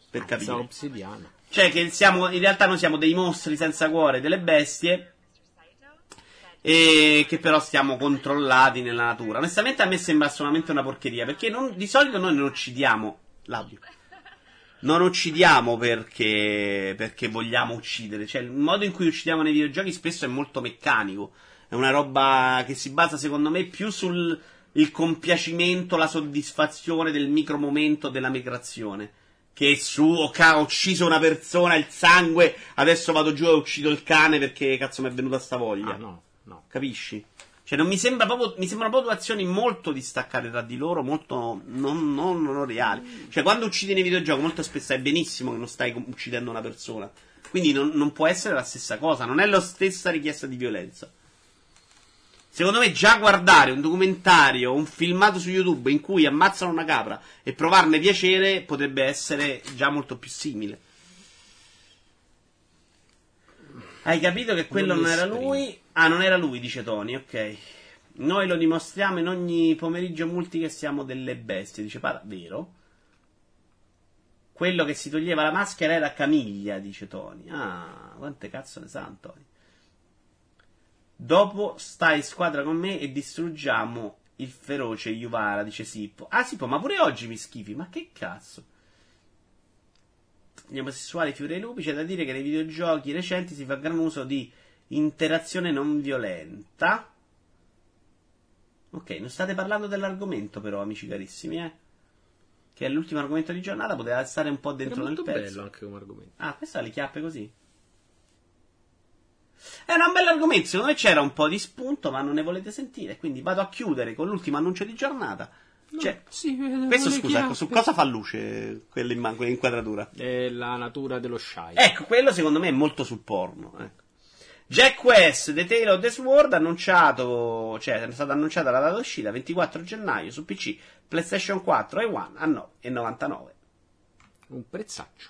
per capire. Obsidiana. Cioè, che siamo, in realtà noi siamo dei mostri senza cuore, delle bestie, e che però siamo controllati nella natura. Onestamente a me sembra solamente una porcheria, perché di solito noi non uccidiamo l'audio. Non uccidiamo perché vogliamo uccidere. Cioè, il modo in cui uccidiamo nei videogiochi spesso è molto meccanico. È una roba che si basa, secondo me, più sul il compiacimento, la soddisfazione del micromomento della migrazione. Che ho ucciso una persona, il sangue, adesso vado giù e uccido il cane perché cazzo mi è venuta sta voglia. Ah, no. No, capisci? Cioè, non mi sembra proprio. Mi sembrano proprio due azioni molto distaccate tra di loro, molto non reali. Cioè, quando uccidi nei videogiochi, molto spesso è benissimo che non stai uccidendo una persona. Quindi non può essere la stessa cosa, non è la stessa richiesta di violenza. Secondo me, già guardare un documentario, un filmato su YouTube in cui ammazzano una capra e provarne piacere potrebbe essere già molto più simile. Hai capito che quello non era lui? Ah, non era lui, dice Tony, ok. Noi lo dimostriamo in ogni pomeriggio multi che siamo delle bestie, dice Pata. Vero? Quello che si toglieva la maschera era Camiglia, dice Tony. Ah, quante cazzo ne sa, Tony. Dopo stai in squadra con me e distruggiamo il feroce Yuvara, dice Sippo. Ah, Sippo, ma pure oggi mi schifi, ma che cazzo? Gli omosessuali fiori e lupi, c'è da dire che nei videogiochi recenti si fa gran uso di interazione non violenta. Ok, non state parlando dell'argomento però, amici carissimi, che è l'ultimo argomento di giornata, poteva stare un po' dentro nel pezzo. È bello anche come argomento. Ah, questa le chiappe così. Era un bell'argomento, secondo me c'era un po' di spunto, ma non ne volete sentire, quindi vado a chiudere con l'ultimo annuncio di giornata. Cioè, sì, questo scusa, ecco, su cosa fa luce quell'inquadratura? È la natura dello shy. Ecco, quello secondo me è molto sul porno. Ecco. Jack West, The Tale of the Sword, annunciato, cioè è stata annunciata la data d'uscita 24 gennaio su PC, PlayStation 4 e One a 9,99. Un prezzaccio.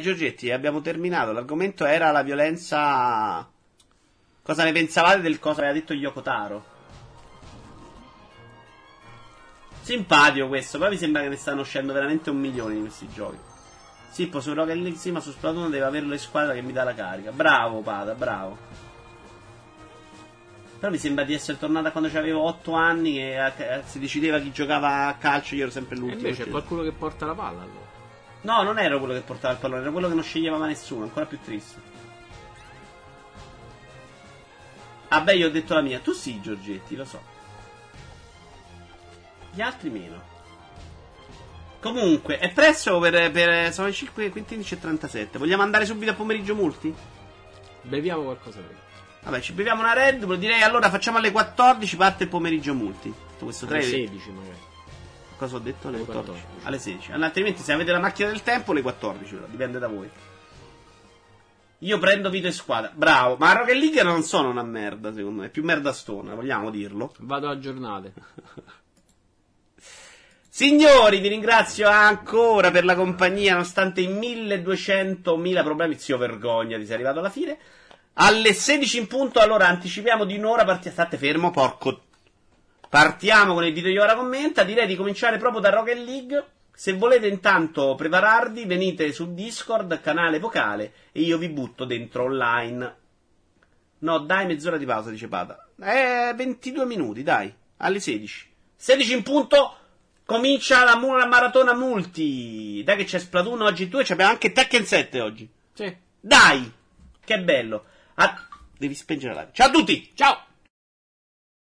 Giorgetti, abbiamo terminato. L'argomento era la violenza. Cosa ne pensavate del cosa aveva detto Yokotaro? Simpatico questo, poi mi sembra che ne stanno uscendo veramente 1 milione di questi giochi. Zippo, su Rocket League sì, ma su Splatoon devo avere le squadre che mi dà la carica. Bravo Pada, bravo. Però mi sembra di essere tornata quando avevo 8 anni e si decideva chi giocava a calcio, io ero sempre l'ultimo. E invece c'è qualcuno che porta la palla allora? No, non ero quello che portava il pallone, era quello che non sceglieva mai nessuno, ancora più triste. Ah beh, io ho detto la mia. Tu sì, Giorgetti, lo so. Gli altri meno. Comunque, è presto per sono le 5:15:37. Vogliamo andare subito a pomeriggio multi? Beviamo qualcosa prima. Vabbè, ci beviamo una Red Bull. Direi allora facciamo alle 14, parte il pomeriggio multi. Tutto questo alle 16 magari. Cosa ho detto? Alle 14. Alle 16. Allora, altrimenti se avete la macchina del tempo alle 14, però dipende da voi. Io prendo Vito e squadra. Bravo. Ma Rocket League non sono una merda, secondo me. È più merda stona, vogliamo dirlo. Vado a giornale. Signori, vi ringrazio ancora per la compagnia, nonostante i 1200.000 problemi. Zio, vergognati, sei arrivato alla fine. Alle 16 in punto, allora, anticipiamo di un'ora. State fermo, porco. Partiamo con il video di Ora Commenta. Direi di cominciare proprio da Rocket League. Se volete intanto prepararvi, venite su Discord, canale vocale, e io vi butto dentro online. No, dai, mezz'ora di pausa, dice Pata. 22 minuti, dai, alle 16. 16 in punto, comincia la maratona multi. Dai che c'è Splatoon oggi 2, c'abbiamo anche Tekken 7 oggi. Sì. Dai, che bello. Devi spengere la live. Ciao a tutti, ciao.